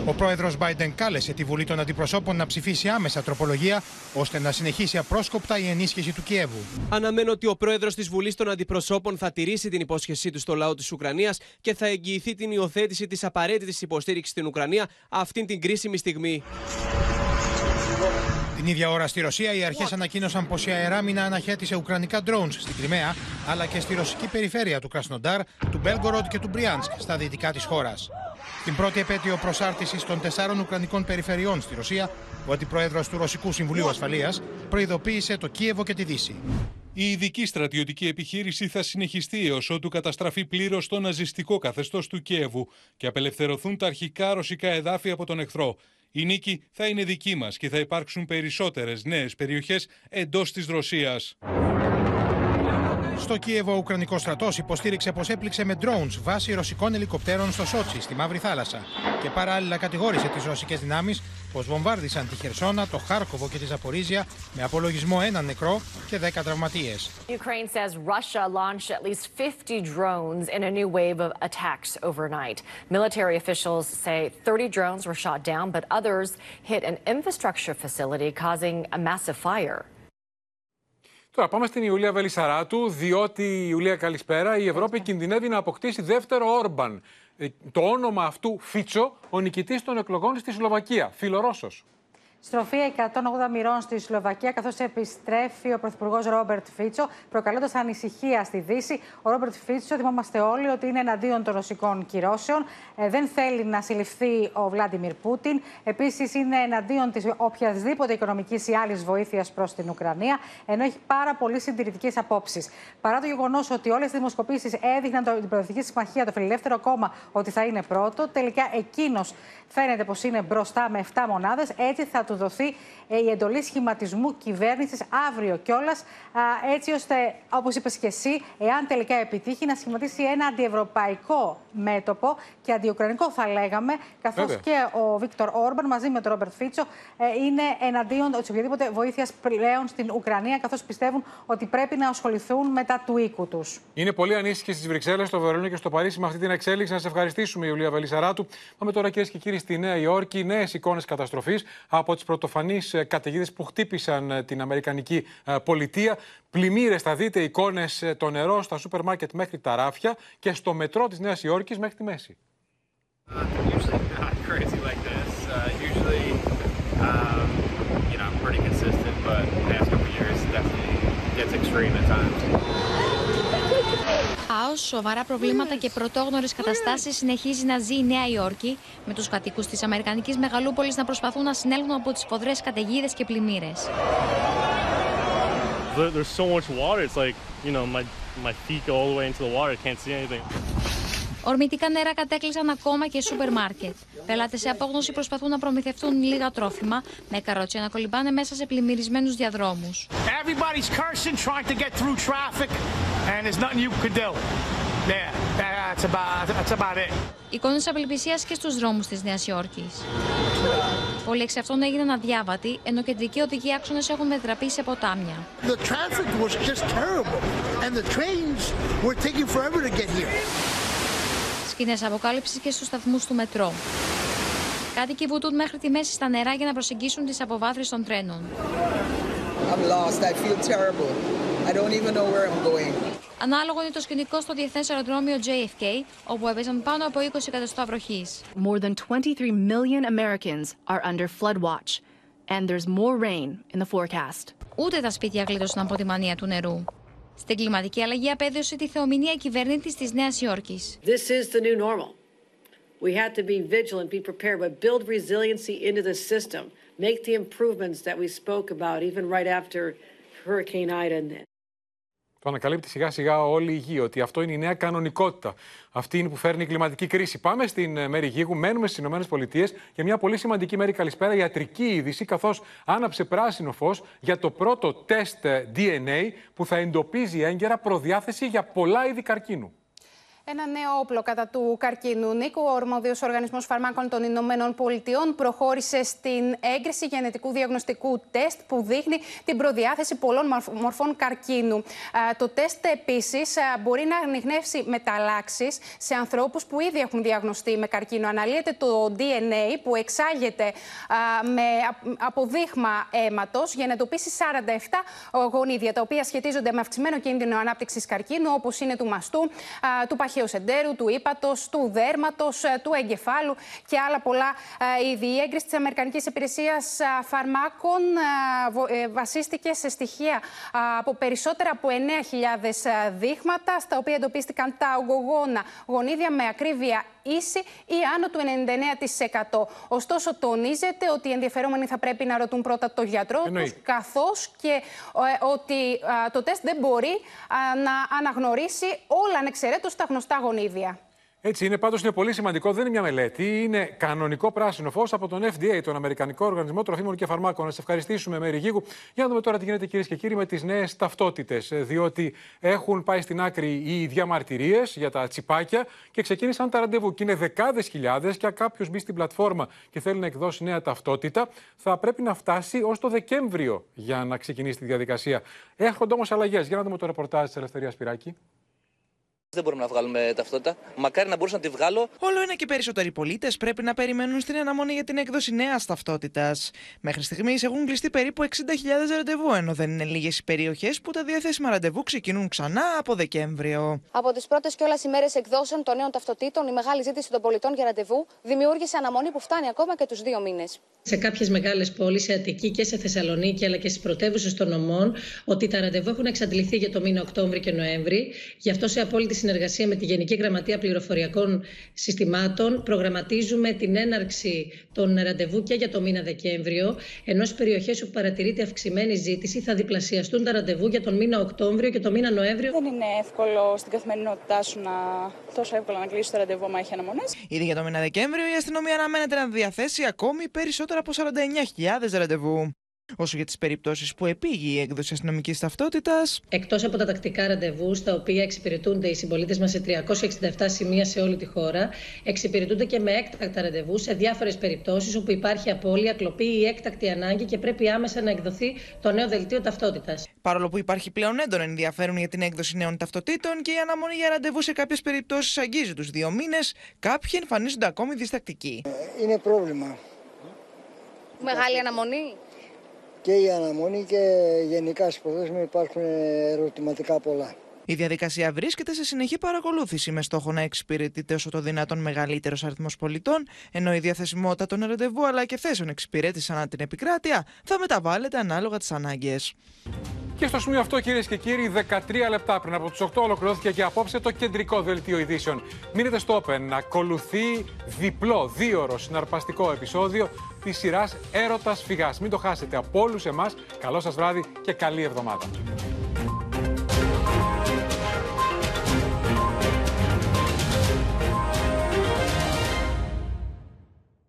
Ο πρόεδρος Biden κάλεσε τη Βουλή των Αντιπροσώπων να ψηφίσει άμεσα τροπολογία ώστε να συνεχίσει απρόσκοπτα η ενίσχυση του Κιέβου. Αναμένω ότι ο πρόεδρος της Βουλής των Αντιπροσώπων θα τηρήσει την υπόσχεσή του στο λαό της Ουκρανίας και θα εγγυηθεί την υιοθέτηση της απαραίτητης υποστήριξης στην Ουκρανία αυτήν την κρίσιμη στιγμή. Την ίδια ώρα στη Ρωσία οι αρχές ανακοίνωσαν πως η αεράμινα αναχέτησε ουκρανικά drones στην Κριμαία αλλά και στη ρωσική περιφέρεια του Κρασνοντάρ, του Μπέλγκοροντ και του Μπριάνσκ στα δυτικά της χώρας. Την πρώτη επέτειο προσάρτησης των 4 ουκρανικών περιφερειών στη Ρωσία, ο αντιπρόεδρος του Ρωσικού Συμβουλίου Ασφαλείας προειδοποίησε το Κίεβο και τη Δύση. Η ειδική στρατιωτική επιχείρηση θα συνεχιστεί έως ότου καταστραφεί πλήρως το ναζιστικό καθεστώς του Κιέβου και απελευθερωθούν τα αρχικά ρωσικά εδάφη από τον εχθρό. Η νίκη θα είναι δική μας και θα υπάρξουν περισσότερες νέες περιοχές εντός της Ρωσίας. Στο Κίεβο, ο Ουκρανικός στρατός υποστήριξε πως έπληξε με ντρόουνς βάση ρωσικών ελικοπτέρων στο Σότσι, στη Μαύρη Θάλασσα. Και παράλληλα κατηγόρησε τις ρωσικές δυνάμεις πως βομβάρδισαν τη Χερσόνα, το Χάρκοβο και τη Ζαπορίζια με απολογισμό 1 νεκρό και 10 τραυματίες. Τώρα πάμε στην Ιουλία Βελισσαράτου, διότι η Ιουλία, καλησπέρα. Η Ευρώπη κινδυνεύει να αποκτήσει δεύτερο Όρμπαν. Το όνομα αυτού Φίτσο, ο νικητής των εκλογών στη Σλοβακία, φιλορώσος. Στροφή 180 μοιρών στη Σλοβακία, καθώς επιστρέφει ο πρωθυπουργός Ρόμπερτ Φίτσο, προκαλώντας ανησυχία στη Δύση. Ο Ρόμπερτ Φίτσο, θυμόμαστε όλοι, ότι είναι εναντίον των ρωσικών κυρώσεων. Δεν θέλει να συλληφθεί ο Βλάντιμιρ Πούτιν. Επίσης, είναι εναντίον της οποιασδήποτε οικονομικής ή άλλης βοήθειας προς την Ουκρανία, ενώ έχει πάρα πολύ συντηρητικές απόψεις. Παρά το γεγονός ότι όλες οι δημοσκοπήσεις έδειχναν την προοδευτική συμμαχία, το φιλελεύθερο κόμμα, ότι θα είναι πρώτο, τελικά εκείνος φαίνεται πως είναι μπροστά με 7 μονάδες. Έτσι θα του δοθεί η εντολή σχηματισμού κυβέρνησης αύριο κιόλας, έτσι ώστε, όπως είπες και εσύ, εάν τελικά επιτύχει, να σχηματίσει ένα αντιευρωπαϊκό μέτωπο και αντιουκρανικό, θα λέγαμε, καθώς και ο Βίκτορ Όρμπαν μαζί με τον Ρόμπερτ Φίτσο είναι εναντίον της οποιαδήποτε βοήθειας πλέον στην Ουκρανία, καθώς πιστεύουν ότι πρέπει να ασχοληθούν με τα του οίκου τους. Είναι πολύ ανήσυχοι στις Βρυξέλλες, στο Βερολίνο και στο Παρίσι με αυτή την εξέλιξη. Να σε ευχαριστήσουμε, Ιουλία Βελισσαράτου. Πάμε τώρα, κυρίες και κύριοι, στη Νέα Υόρκη. Νέες εικόνες καταστροφής από τις πρωτοφανείς καταιγίδες που χτύπησαν την Αμερικανική πολιτεία. Πλημμύρες, θα δείτε εικόνες, το νερό στα σούπερ μάρκετ μέχρι τα ράφια και στο μετρό της Νέας Υόρκης μέχρι τη μέση. Χάος, σοβαρά προβλήματα και πρωτόγνωρες καταστάσεις συνεχίζει να ζει η Νέα Υόρκη, με τους κατοίκους της Αμερικανικής μεγαλούπολης να προσπαθούν να συνέλθουν από τις ποδρές καταιγίδες και πλημμύρες. Ορμητικά νερά κατέκλυσαν ακόμα και σούπερ μάρκετ. Πελάτες σε απόγνωση προσπαθούν να προμηθευτούν λίγα τρόφιμα, με καρότσια να κολυμπάνε μέσα σε πλημμυρισμένους διαδρόμους. Εικόνες απελπισίας και στους δρόμους της Νέας Υόρκης. Πολλοί εξ αυτών έγιναν αδιάβατοι, ενώ κεντρικοί οδικοί άξονες έχουν μετατραπεί σε ποτάμια. Σκηνές αποκάλυψης και στους σταθμούς του μετρό. Κάτοικοι βουτούν μέχρι τη μέση στα νερά για να προσεγγίσουν τις αποβάθρες των τρένων. Ανάλογο είναι το σκηνικό στο διεθνές αεροδρόμιο JFK, όπου έπεσαν πάνω από 20 εκατοστά βροχής. More than 23 million Americans are under flood watch, and there's more rain in the forecast. Ούτε τα σπίτια γλίτωσαν από τη μανία του νερού. Στην κλιματική αλλαγή απέδωσε τη θεομηνία κυβέρνητης της Νέας Υόρκης. This is the new normal. We have to be vigilant, be prepared, but build resiliency into the system. Make the improvements that we spoke about even right after Hurricane Ida. Το ανακαλύπτει σιγά σιγά όλη η γη, ότι αυτό είναι η νέα κανονικότητα. Αυτή είναι που φέρνει η κλιματική κρίση. Πάμε στην Μέρη Γείγου, μένουμε στις ΗΠΑ για μια πολύ σημαντική, Μέρη, καλησπέρα, ιατρική είδηση, καθώς άναψε πράσινο φως για το πρώτο τεστ DNA που θα εντοπίζει έγκαιρα προδιάθεση για πολλά είδη καρκίνου. Ένα νέο όπλο κατά του καρκίνου, Νίκο. Ο αρμόδιος Οργανισμός Φαρμάκων των Ηνωμένων Πολιτειών προχώρησε στην έγκριση γενετικού διαγνωστικού τεστ που δείχνει την προδιάθεση πολλών μορφών καρκίνου. Το τεστ επίσης μπορεί να ανιχνεύσει μεταλλάξεις σε ανθρώπους που ήδη έχουν διαγνωστεί με καρκίνο. Αναλύεται το DNA που εξάγεται από δείγμα αίματος για να εντοπίσει 47 γονίδια, τα οποία σχετίζονται με αυξημένο κίνδυνο ανάπτυξης καρκίνου, όπως είναι του μαστού, του παχαιοσεντέρου, του ύπατος, του δέρματος, του εγκεφάλου και άλλα πολλά είδη. Η έγκριση της Αμερικανικής Υπηρεσίας Φαρμάκων βασίστηκε σε στοιχεία από περισσότερα από 9.000 δείγματα, στα οποία εντοπίστηκαν τα ογκογόνα γονίδια με ακρίβεια ίση ή άνω του 99%. Ωστόσο, τονίζεται ότι οι ενδιαφερόμενοι θα πρέπει να ρωτούν πρώτα τον γιατρό τους, καθώς και ότι το τεστ δεν μπορεί να αναγνωρίσει όλα ανεξαιρέτως τα γνωστά γονίδια. Έτσι είναι, πάντως είναι πολύ σημαντικό, δεν είναι μια μελέτη, είναι κανονικό πράσινο φως από τον FDA, τον Αμερικανικό Οργανισμό Τροφίμων και Φαρμάκων. Να σας ευχαριστήσουμε, Μέρη Γίγου. Για να δούμε τώρα τι γίνεται, κυρίες και κύριοι, με τις νέες ταυτότητες. Διότι έχουν πάει στην άκρη οι διαμαρτυρίες για τα τσιπάκια και ξεκίνησαν τα ραντεβού. Και είναι δεκάδες χιλιάδες, και αν κάποιος μπει στην πλατφόρμα και θέλει να εκδώσει νέα ταυτότητα, θα πρέπει να φτάσει ως το Δεκέμβριο για να ξεκινήσει τη διαδικασία. Έρχονται όμως αλλαγές. Για να δούμε το ρεπορτάζ της Ελευθερίας Πυράκη. Δεν μπορούμε να βγάλουμε ταυτότητα. Μακάρι να μπορούσα να τη βγάλω. Όλο ένα και περισσότεροι πολίτες πρέπει να περιμένουν στην αναμονή για την έκδοση νέας ταυτότητας. Μέχρι στιγμής έχουν κλειστεί περίπου 60.000 ραντεβού, ενώ δεν είναι λίγες οι περιοχές που τα διαθέσιμα ραντεβού ξεκινούν ξανά από Δεκέμβριο. Από τις πρώτες κιόλας ημέρες εκδόσεων των νέων ταυτοτήτων, η μεγάλη ζήτηση των πολιτών για ραντεβού δημιούργησε αναμονή που φτάνει ακόμα και τους 2 μήνες. Σε κάποιες μεγάλες πόλεις, σε Αττική και σε Θεσσαλονίκη, αλλά και στις πρωτεύουσες των νομών, ότι τα ραντεβού έχουν εξαντληθεί για το μήνα Οκτώβρη και Νοέμβρη. Γι' αυτό σε απόλυτη συνεργασία με τη Γενική Γραμματεία Πληροφοριακών Συστημάτων προγραμματίζουμε την έναρξη των ραντεβού και για το μήνα Δεκέμβριο, ενώ στις περιοχές που παρατηρείται αυξημένη ζήτηση θα διπλασιαστούν τα ραντεβού για τον μήνα Οκτώβριο και τον μήνα Νοέμβριο. Δεν είναι εύκολο στην καθημερινότητά σου τόσο εύκολα να κλείσει το ραντεβού άμα έχει αναμονές. Ήδη για το μήνα Δεκέμβριο η αστυνομία αναμένεται να διαθέσει ακόμη περισσότερα από 49.000 ραντεβού. Όσο για τις περιπτώσεις που επήγει η έκδοση αστυνομικής ταυτότητας. Εκτός από τα τακτικά ραντεβού, στα οποία εξυπηρετούνται οι συμπολίτες μας σε 367 σημεία σε όλη τη χώρα, εξυπηρετούνται και με έκτακτα ραντεβού σε διάφορες περιπτώσεις όπου υπάρχει απώλεια, κλοπή ή έκτακτη ανάγκη και πρέπει άμεσα να εκδοθεί το νέο δελτίο ταυτότητας. Παρόλο που υπάρχει πλέον έντονο ενδιαφέρον για την έκδοση νέων ταυτοτήτων και η αναμονή για ραντεβού σε κάποιες περιπτώσεις αγγίζει τους 2 μήνες, κάποιοι εμφανίζονται ακόμη διστακτικοί. Είναι πρόβλημα. Μεγάλη αναμονή. Και η αναμονή και γενικά στις προθέσεις υπάρχουν ερωτηματικά πολλά. Η διαδικασία βρίσκεται σε συνεχή παρακολούθηση με στόχο να εξυπηρετείται όσο το δυνατόν μεγαλύτερος αριθμός πολιτών, ενώ η διαθεσιμότητα των ραντεβού αλλά και θέσεων εξυπηρέτηση ανά την επικράτεια θα μεταβάλλεται ανάλογα τις ανάγκες. Και στο σημείο αυτό, κυρίες και κύριοι, 13 λεπτά πριν από τους 8 ολοκληρώθηκε και απόψε το κεντρικό δελτίο ειδήσεων. Μείνετε στο Open, να ακολουθεί διπλό, 2ωρο συναρπαστικό επεισόδιο της σειράς Έρωτας Φυγάς. Μην το χάσετε. Από όλους εμάς, καλό σας βράδυ και καλή εβδομάδα.